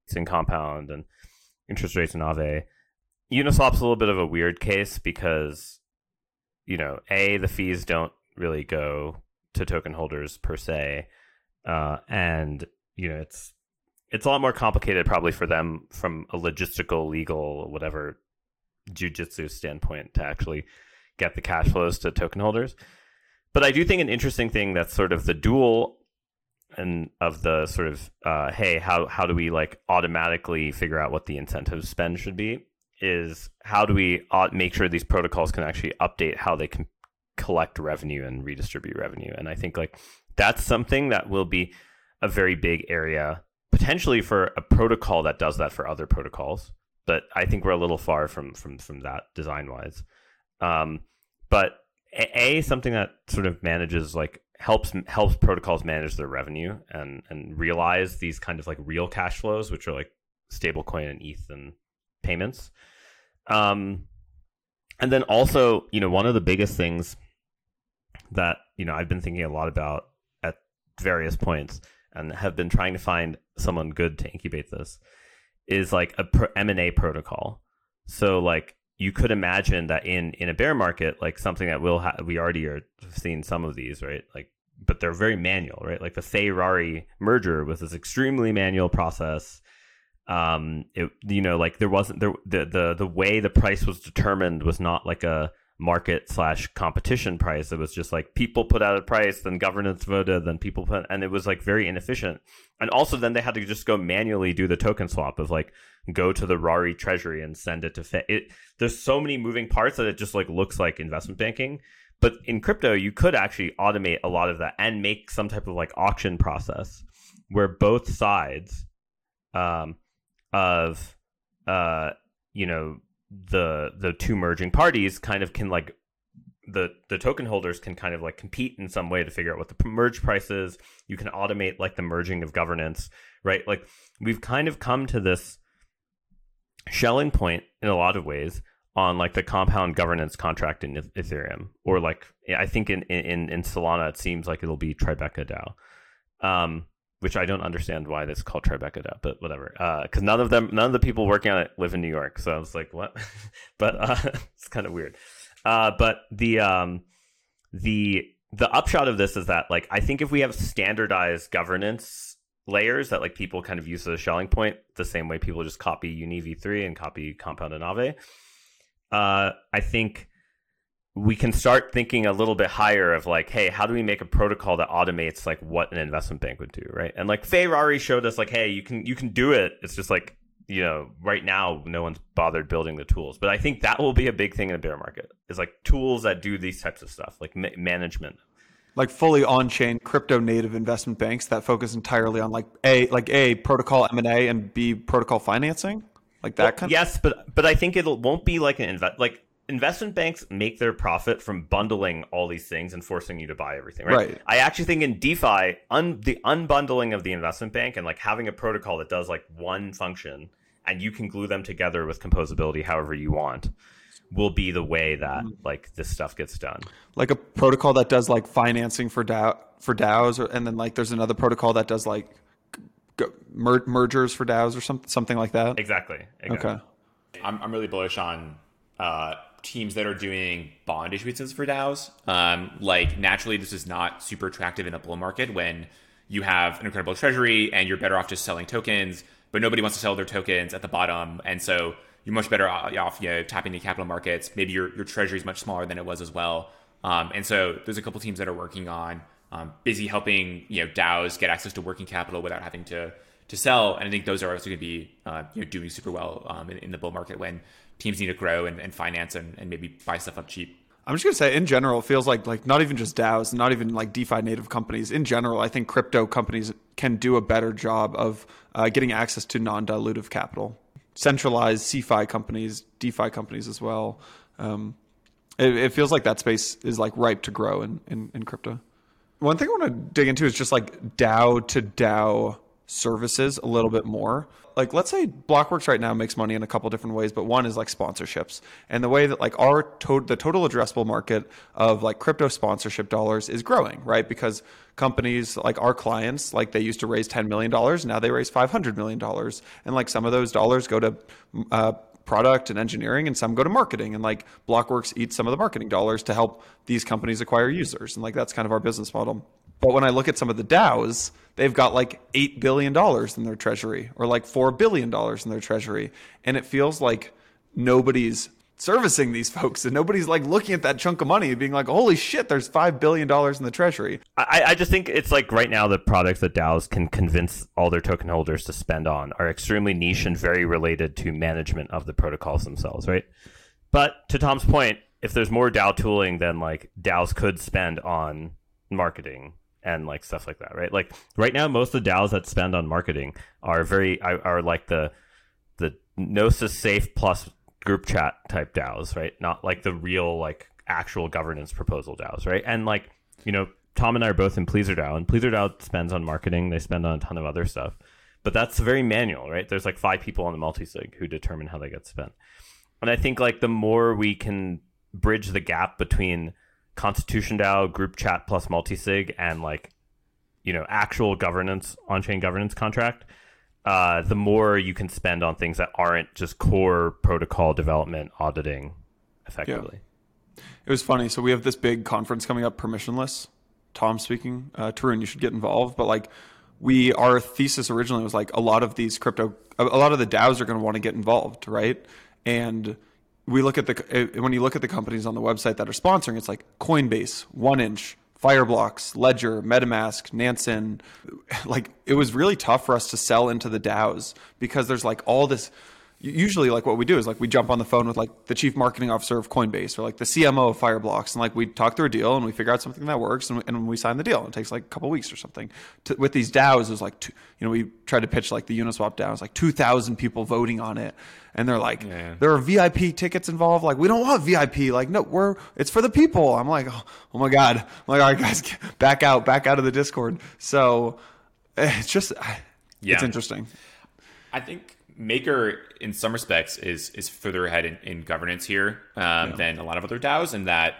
it's in Compound and interest rates in Aave. Uniswap's a little bit of a weird case because, you know, A, the fees don't really go to token holders per se. Uh, and, you know, it's it's a lot more complicated probably for them from a logistical, legal, whatever jujitsu standpoint to actually get the cash flows to token holders. But I do think an interesting thing that's sort of the dual and of the sort of, uh, hey, how, how do we like automatically figure out what the incentive spend should be? Is how do we make sure these protocols can actually update how they can collect revenue and redistribute revenue? And I think like that's something that will be a very big area potentially for a protocol that does that for other protocols. But I think we're a little far from from from that design wise. Um, but a something that sort of manages like helps helps protocols manage their revenue and and realize these kind of like real cash flows, which are like stablecoin and E T H and payments. Um, and then also, you know, one of the biggest things that, you know, I've been thinking a lot about at various points and have been trying to find someone good to incubate this is like a M and A protocol. So like you could imagine that in, in a bear market, like something that we'll ha- we already are seeing some of these, right? Like, but they're very manual, right? Like the Ferrari merger was this extremely manual process. Um, it, you know, like there wasn't there the, the the way the price was determined was not like a market slash competition price. It was just like people put out a price, then governance voted, then people put, and it was like very inefficient. And also then they had to just go manually do the token swap of like go to the Rari treasury and send it to Fed. It, there's so many moving parts that it just like looks like investment banking. But in crypto, you could actually automate a lot of that and make some type of like auction process where both sides, um, of uh you know the the two merging parties kind of can like the the token holders can kind of like compete in some way to figure out what the merge price is. You can automate like the merging of governance, right? Like we've kind of come to this shelling point in a lot of ways on like the Compound governance contract in Ethereum, or like I think in in in Solana it seems like it'll be Tribeca DAO, um which I don't understand why that's called Tribeca DAO, but whatever. Because uh, none of them, none of the people working on it live in New York, so I was like, what? But uh, it's kind of weird. Uh, but the um, the the upshot of this is that, like, I think if we have standardized governance layers that like people kind of use as a shelling point, the same way people just copy Uni V three and copy Compound and Aave, uh, I think we can start thinking a little bit higher of like, hey, how do we make a protocol that automates like what an investment bank would do, right? And like Ferrari showed us like, hey, you can you can do it. It's just like, you know, right now no one's bothered building the tools. But I think that will be a big thing in a bear market is like tools that do these types of stuff, like ma- management. Like fully on-chain crypto native investment banks that focus entirely on like A, like A, protocol M and A and B, protocol financing? Like that well, kind yes, of? Yes, but but I think it won't be like an invest like investment banks make their profit from bundling all these things and forcing you to buy everything, right? right. I actually think in DeFi, un- the unbundling of the investment bank and like having a protocol that does like one function and you can glue them together with composability however you want will be the way that like this stuff gets done. Like a protocol that does like financing for DAO, for DAOs, or, and then like there's another protocol that does like go, mer- mergers for DAOs or something, something like that. Exactly. exactly. Okay. I'm I'm really bullish on uh, teams that are doing bond issuances for DAOs. Um, like naturally, this is not super attractive in a bull market when you have an incredible treasury and you're better off just selling tokens, but nobody wants to sell their tokens at the bottom. And so you're much better off, you know, tapping the capital markets. Maybe your, your treasury is much smaller than it was as well. Um, and so there's a couple teams that are working on um, busy helping, you know, DAOs get access to working capital without having to to sell. And I think those are also going to be uh, you know, doing super well um, in, in the bull market when teams need to grow and, and finance and, and maybe buy stuff up cheap. I'm just going to say, in general, it feels like like not even just DAOs, not even like DeFi native companies. In general, I think crypto companies can do a better job of uh, getting access to non-dilutive capital. Centralized CeFi companies, DeFi companies as well. Um, it, it feels like that space is like ripe to grow in, in, in crypto. One thing I want to dig into is just like DAO to DAO services a little bit more. Like, let's say Blockworks right now makes money in a couple different ways, but one is like sponsorships, and the way that like our to- the total addressable market of like crypto sponsorship dollars is growing, right? Because companies like our clients, like they used to raise ten million dollars, now they raise five hundred million dollars, and like some of those dollars go to uh, product and engineering, and some go to marketing, and like Blockworks eats some of the marketing dollars to help these companies acquire users, and like that's kind of our business model. But when I look at some of the DAOs, they've got like eight billion dollars in their treasury, or like four billion dollars in their treasury. And it feels like nobody's servicing these folks, and nobody's like looking at that chunk of money and being like, holy shit, there's five billion dollars in the treasury. I, I just think it's like right now the products that DAOs can convince all their token holders to spend on are extremely niche and very related to management of the protocols themselves, right? But to Tom's point, if there's more DAO tooling, then like DAOs could spend on marketing and like stuff like that, right? Like right now, most of the DAOs that spend on marketing are very are, are like the the Gnosis Safe Plus group chat type DAOs, right? Not like the real like actual governance proposal DAOs, right? And like, you know, Tom and I are both in Pleaser DAO, and Pleaser DAO spends on marketing. They spend on a ton of other stuff, but that's very manual, right? There's like five people on the multisig who determine how they get spent. And I think like the more we can bridge the gap between Constitution DAO, group chat plus multisig, and like, you know, actual governance, on-chain governance contract, uh, the more you can spend on things that aren't just core protocol development auditing effectively. Yeah. It was funny. So we have this big conference coming up, Permissionless. Tom speaking. Uh, Tarun, you should get involved. But like, we, our thesis originally was like a lot of these crypto, a lot of the DAOs are going to want to get involved, right? And we look at the, when you look at the companies on the website that are sponsoring, it's like Coinbase, one inch, Fireblocks, Ledger, MetaMask, Nansen. Like, it was really tough for us to sell into the DAOs because there's like all this. Usually, like what we do is like we jump on the phone with like the chief marketing officer of Coinbase or like the C M O of Fireblocks, and like we talk through a deal and we figure out something that works, and, and we sign the deal. It takes like a couple of weeks or something. To, with these DAOs, it was like two, you know, we tried to pitch like the Uniswap DAO. It's like two thousand people voting on it, and they're like, yeah, there are V I P tickets involved. Like, we don't want V I P. Like, no, we're it's for the people. I'm like, oh, oh my god. I'm like, all right, guys, back out, back out of the Discord. So it's just, yeah, it's interesting. I think Maker, in some respects, is is further ahead in, in governance here um, yeah. than a lot of other DAOs, in that,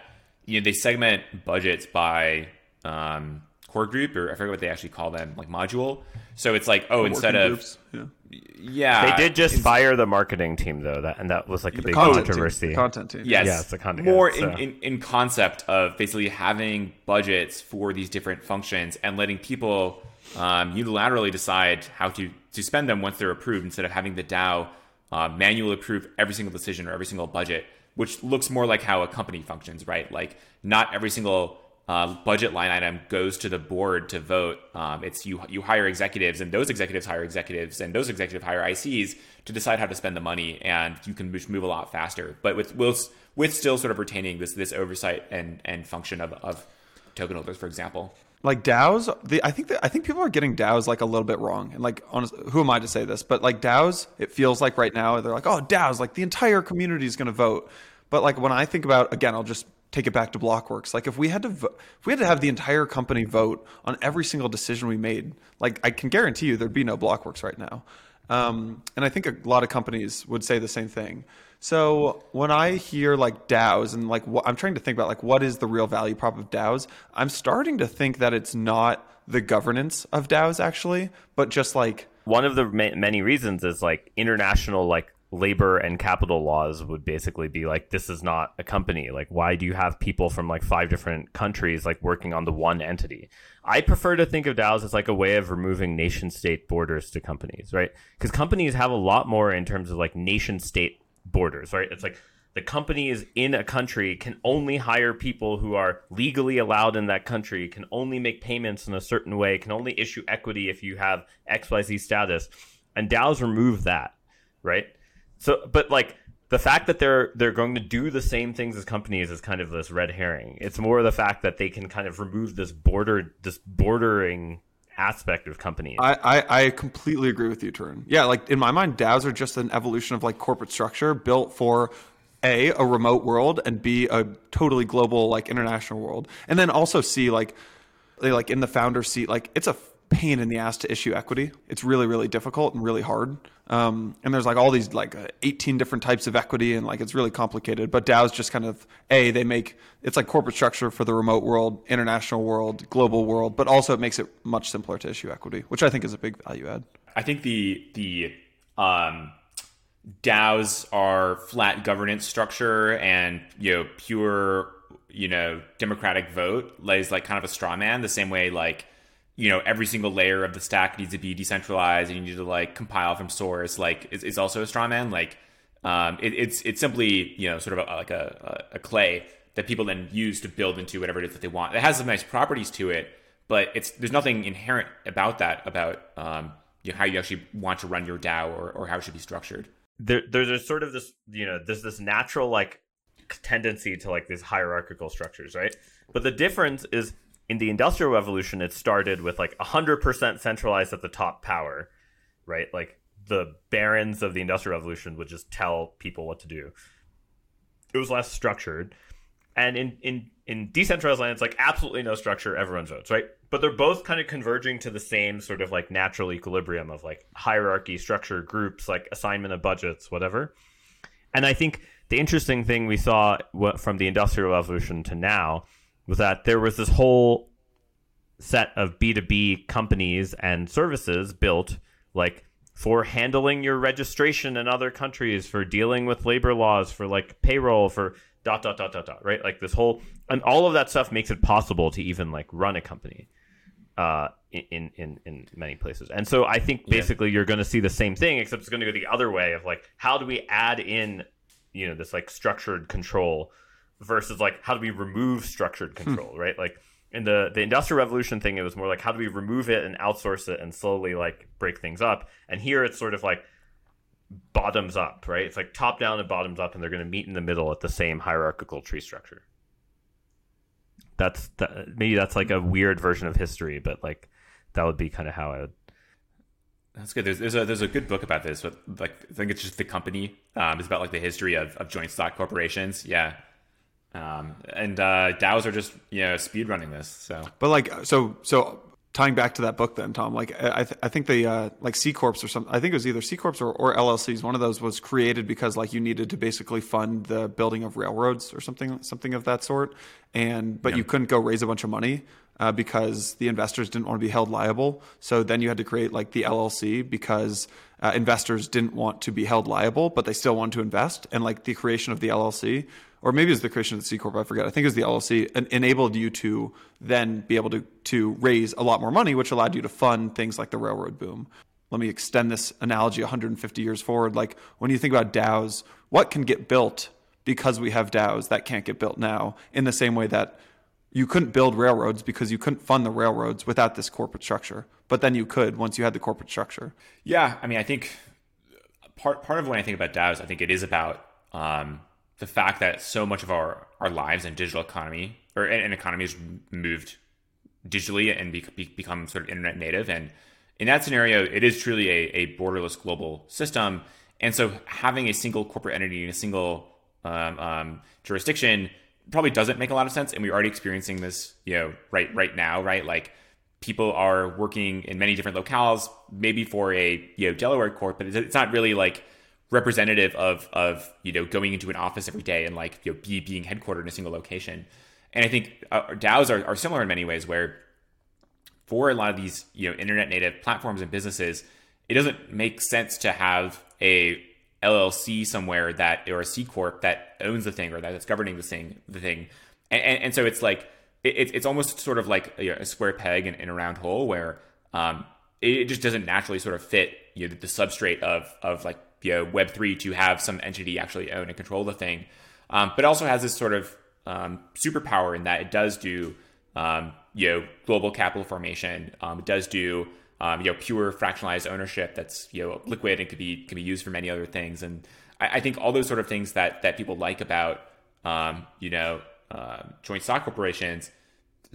you know, they segment budgets by um, core group, or I forget what they actually call them, like module. So it's like, oh, instead of groups. Yeah. yeah, they did just fire the marketing team though, that and that was like a big controversy. Team, the content team, yes, yeah, it's a content more so. in, in in concept of basically having budgets for these different functions and letting people um, unilaterally decide how to. to spend them once they're approved, instead of having the DAO uh, manually approve every single decision or every single budget, which looks more like how a company functions, right? Like, not every single uh, budget line item goes to the board to vote. Um, it's you you hire executives, and those executives hire executives, and those executives hire I Cs to decide how to spend the money, and you can move a lot faster. But with with, with still sort of retaining this this oversight and, and function of, of token holders, for example. Like DAOs, the, I think that, I think people are getting DAOs like a little bit wrong. And like, honest, who am I to say this? But like DAOs, it feels like right now they're like, oh, DAOs, like the entire community is going to vote. But like when I think about, again, I'll just take it back to Blockworks. Like if we had to, vo- if we had to have the entire company vote on every single decision we made, like I can guarantee you there'd be no Blockworks right now. Um, and I think a lot of companies would say the same thing. So when I hear like DAOs and like wh- I'm trying to think about like what is the real value prop of DAOs, I'm starting to think that it's not the governance of DAOs actually, but just like one of the ma- many reasons is like international like labor and capital laws would basically be like, this is not a company. Like, why do you have people from like five different countries like working on the one entity? I prefer to think of DAOs as like a way of removing nation state borders to companies, right? Because companies have a lot more in terms of like nation state borders, right? It's like the companies in a country can only hire people who are legally allowed in that country, can only make payments in a certain way, can only issue equity if you have X Y Z status. And DAOs remove that, right? So, but like the fact that they're they're going to do the same things as companies is kind of this red herring. It's more the fact that they can kind of remove this border, this bordering aspect of companies. I, I, I completely agree with you, Tarun. Yeah, like in my mind, DAOs are just an evolution of like corporate structure built for A, a remote world, and B, a totally global like international world. And then also C, like they like in the founder seat, like it's a pain in the ass to issue equity. It's really, really difficult and really hard. Um, and there's like all these like eighteen different types of equity and like it's really complicated. But DAOs just kind of, A, they make, it's like corporate structure for the remote world, international world, global world, but also it makes it much simpler to issue equity, which I think is a big value add. I think the the um, DAOs are flat governance structure and, you know, pure, you know, democratic vote lays like kind of a straw man the same way like, you know, every single layer of the stack needs to be decentralized and you need to like compile from source. Like it's, it's also a straw man. Like um, it, it's, it's simply, you know, sort of a, like a, a clay that people then use to build into whatever it is that they want. It has some nice properties to it, but it's, there's nothing inherent about that, about um, you know, how you actually want to run your DAO or, or how it should be structured. There, there's a sort of this, you know, there's this natural like tendency to like these hierarchical structures, right? But the difference is, in the Industrial Revolution, it started with like one hundred percent centralized at the top power, right? Like the barons of the Industrial Revolution would just tell people what to do. It was less structured. And in, in, in decentralized land, it's like absolutely no structure, everyone votes, right? But they're both kind of converging to the same sort of like natural equilibrium of like hierarchy, structure, groups, like assignment of budgets, whatever. And I think the interesting thing we saw from the Industrial Revolution to now was that there was this whole set of B two B companies and services built like for handling your registration in other countries, for dealing with labor laws, for like payroll, for dot, dot, dot, dot, dot, right? Like this whole, and all of that stuff makes it possible to even like run a company uh, in, in, in many places. And so I think basically yeah. You're going to see the same thing, except it's going to go the other way of like, how do we add in, you know, this like structured control versus like how do we remove structured control, hmm. right? Like in the, the Industrial Revolution thing, it was more like how do we remove it and outsource it and slowly like break things up. And here it's sort of like bottoms up, right? It's like top down and bottoms up, and they're going to meet in the middle at the same hierarchical tree structure. That's that, maybe that's like a weird version of history, but like that would be kind of how I would. That's good. There's there's a there's a good book about this, but like I think it's just The Company. Um, it's about like the history of of joint stock corporations. Yeah. Um, and uh, DAOs are just, you know, speed running this. So, but like, so, so tying back to that book, then Tom, like, I, th- I think the uh, like C corps or something. I think it was either C corps or, or L L Cs. One of those was created because like you needed to basically fund the building of railroads or something, something of that sort. And but yeah. You couldn't go raise a bunch of money uh, because the investors didn't want to be held liable. So then you had to create like the L L C because uh, investors didn't want to be held liable, but they still wanted to invest. And like the creation of the L L C. Or maybe it was the creation of the C Corp, I forget. I think it was the L L C, and enabled you to then be able to, to raise a lot more money, which allowed you to fund things like the railroad boom. Let me extend this analogy one hundred fifty years forward. Like when you think about DAOs, what can get built because we have DAOs that can't get built now, in the same way that you couldn't build railroads because you couldn't fund the railroads without this corporate structure. But then you could once you had the corporate structure. Yeah, I mean, I think part part of when I think about DAOs, I think it is about... Um, the fact that so much of our, our lives and digital economy or an economy has moved digitally and be, be, become sort of internet native. And in that scenario, it is truly a, a borderless global system. And so having a single corporate entity in a single um, um, jurisdiction probably doesn't make a lot of sense. And we're already experiencing this, you know, right, right now, right? Like people are working in many different locales, maybe for a, you know, Delaware corp, but it's, it's not really like representative of of you know going into an office every day and like you know be, being headquartered in a single location. And I think uh, DAOs are, are similar in many ways, where for a lot of these you know internet native platforms and businesses, it doesn't make sense to have a L L C somewhere that, or a C corp that owns the thing or that's governing the thing. The thing, and and, and so it's like it's it's almost sort of like you know, a square peg in, in a round hole, where um, it just doesn't naturally sort of fit you know, the substrate of of like you know Web three to have some entity actually own and control the thing, um, but also has this sort of um, superpower in that it does do um, you know global capital formation. Um, it does do um, you know pure fractionalized ownership that's you know liquid and could be can be used for many other things. And I, I think all those sort of things that that people like about um, you know. Uh, joint stock corporations,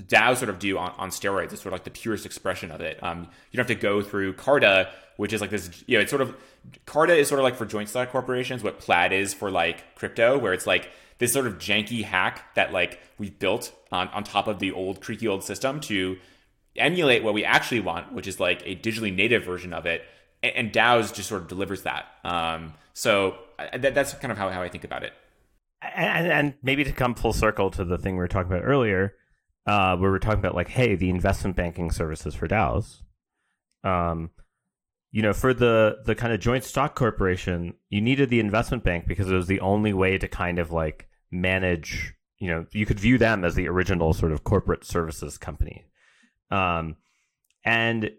DAOs sort of do on, on steroids. It's sort of like the purest expression of it. Um, you don't have to go through C A R D A, which is like this, you know, it's sort of, C A R D A is sort of like for joint stock corporations, what Plaid is for like crypto, where it's like this sort of janky hack that like we built on, on top of the old creaky old system to emulate what we actually want, which is like a digitally native version of it. And, and DAOs just sort of delivers that. Um, so I, that, that's kind of how, how I think about it. And, and maybe to come full circle to the thing we were talking about earlier, uh, where we were talking about like, hey, the investment banking services for DAOs, um, you know, for the, the kind of joint stock corporation, you needed the investment bank because it was the only way to kind of like manage, you know, you could view them as the original sort of corporate services company. Um, and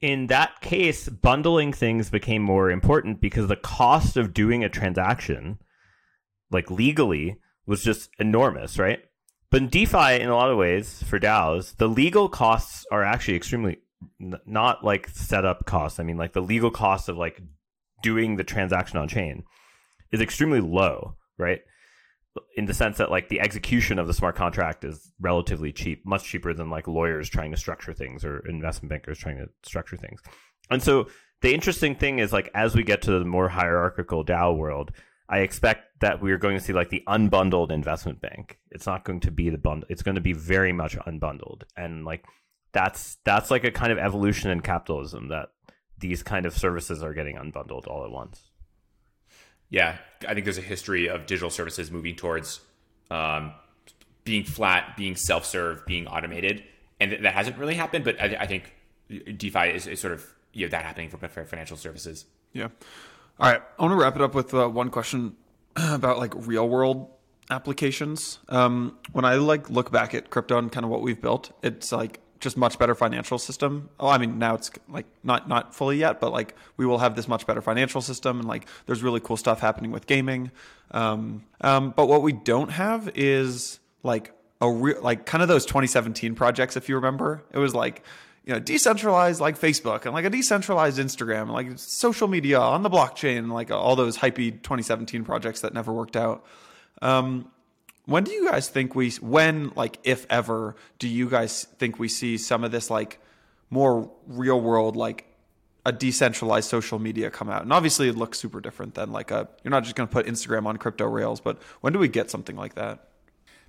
in that case, bundling things became more important because the cost of doing a transaction, like legally, was just enormous, right? But in DeFi, in a lot of ways, for DAOs, the legal costs are actually extremely n- not like setup costs. I mean, like the legal cost of like doing the transaction on chain is extremely low, right? In the sense that like the execution of the smart contract is relatively cheap, much cheaper than like lawyers trying to structure things or investment bankers trying to structure things. And so the interesting thing is like as we get to the more hierarchical DAO world, I expect that we are going to see like the unbundled investment bank. It's not going to be the bundle. It's going to be very much unbundled. And like, that's, that's like a kind of evolution in capitalism that these kind of services are getting unbundled all at once. Yeah. I think there's a history of digital services moving towards um, being flat, being self-serve, being automated. And th- that hasn't really happened, but I, th- I think DeFi is, is sort of, you know, that happening for financial services. Yeah. All right, I want to wrap it up with uh, one question about like real world applications. Um, when I like look back at crypto and kind of what we've built, it's like just much better financial system. Oh, I mean, now it's like not not fully yet, but like we will have this much better financial system, and like there's really cool stuff happening with gaming. Um, um, but what we don't have is like a real like kind of those twenty seventeen projects. If you remember, it was like, you know, decentralized like Facebook and like a decentralized Instagram and like social media on the blockchain and like all those hypey twenty seventeen projects that never worked out. Um, when do you guys think we, when like if ever, do you guys think we see some of this like more real world, like a decentralized social media come out? And obviously it looks super different than like a, you're not just going to put Instagram on crypto rails, but when do we get something like that?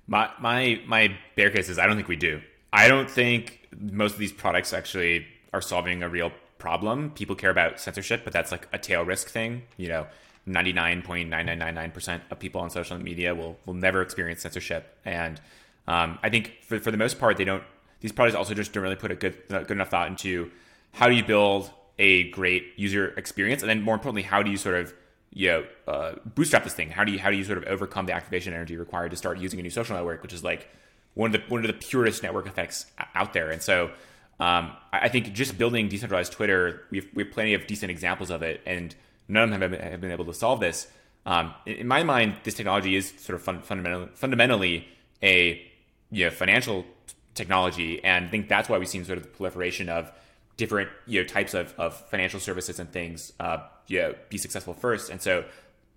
My, my, my bear case is I don't think we do. I don't think most of these products actually are solving a real problem. People care about censorship, but that's like a tail risk thing. You know, ninety-nine point nine nine nine nine percent of people on social media will will never experience censorship. And um, I think for for the most part, they don't. These products also just don't really put a good good enough thought into how do you build a great user experience, and then more importantly, how do you sort of you know uh, bootstrap this thing? How do you how do you sort of overcome the activation energy required to start using a new social network, which is like one of the one of the purest network effects out there. And so um, I think just building decentralized Twitter, we have, we have plenty of decent examples of it, and none of them have, have been able to solve this. Um, in, in my mind, this technology is sort of fun, fundamentally, fundamentally a you know, financial technology, and I think that's why we've seen sort of the proliferation of different you know types of, of financial services and things uh, you know, be successful first. And so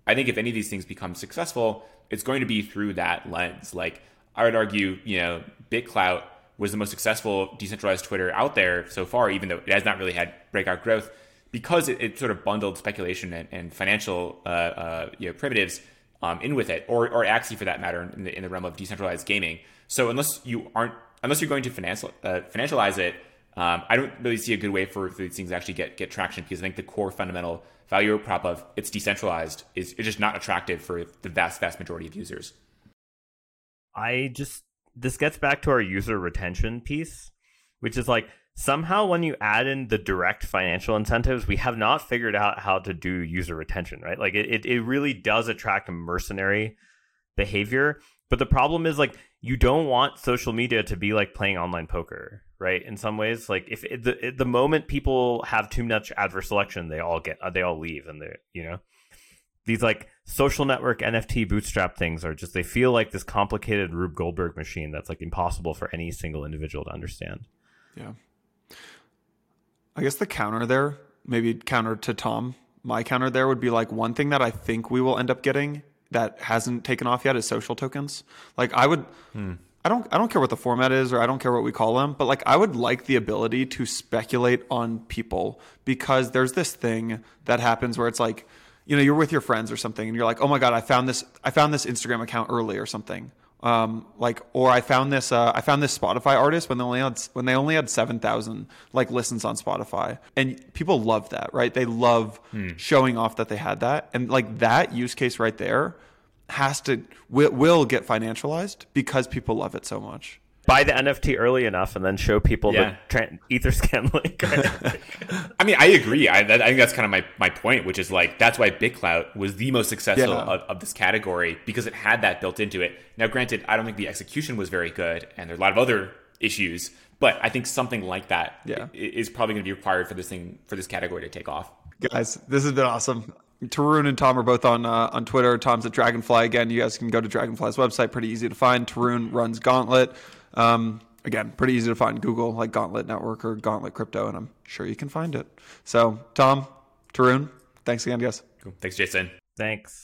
I think if any of these things become successful, it's going to be through that lens. Like, I would argue, you know, BitClout was the most successful decentralized Twitter out there so far, even though it has not really had breakout growth, because it, it sort of bundled speculation and, and financial uh, uh, you know, primitives um, in with it, or or Axie for that matter, in the, in the realm of decentralized gaming. So unless you aren't, unless you're going to finance, uh, financialize it, um, I don't really see a good way for these things to actually get, get traction, because I think the core fundamental value prop of it's decentralized is it's just not attractive for the vast, vast majority of users. I just, this gets back to our user retention piece, which is like, somehow when you add in the direct financial incentives, we have not figured out how to do user retention, right? Like it, it, it really does attract mercenary behavior. But the problem is like, you don't want social media to be like playing online poker, right? In some ways, like if it, the, it, the moment people have too much adverse selection, they all get, they all leave. And they, you know, these like social network N F T bootstrap things are just, they feel like this complicated Rube Goldberg machine that's like impossible for any single individual to understand. Yeah. I guess the counter there, maybe counter to Tom, my counter there would be like one thing that I think we will end up getting that hasn't taken off yet is social tokens. Like I would, hmm. I don't, I don't care what the format is or I don't care what we call them, but like I would like the ability to speculate on people because there's this thing that happens where it's like, you know, you're with your friends or something and you're like, oh my God, I found this, I found this Instagram account early or something. Um, like, or I found this, uh, I found this Spotify artist when they only had, when they only had seven thousand like listens on Spotify, and people love that, right? They love mm. showing off that they had that. And like that use case right there has to, will, will get financialized because people love it so much. Buy the N F T early enough and then show people yeah. the tra- Etherscan link. I mean, I agree. I, that, I think that's kind of my, my point, which is like, that's why BitClout was the most successful yeah. of, of this category because it had that built into it. Now, granted, I don't think the execution was very good and there are a lot of other issues, but I think something like that yeah. is probably going to be required for this thing, for this category to take off. Guys, this has been awesome. Tarun and Tom are both on uh, on Twitter. Tom's at Dragonfly. Again, you guys can go to Dragonfly's website. Pretty easy to find. Tarun runs Gauntlet. Um, again, pretty easy to find. Google like Gauntlet Network or Gauntlet Crypto, and I'm sure you can find it. So Tom, Tarun, thanks again, guys. Cool. Thanks, Jason. Thanks.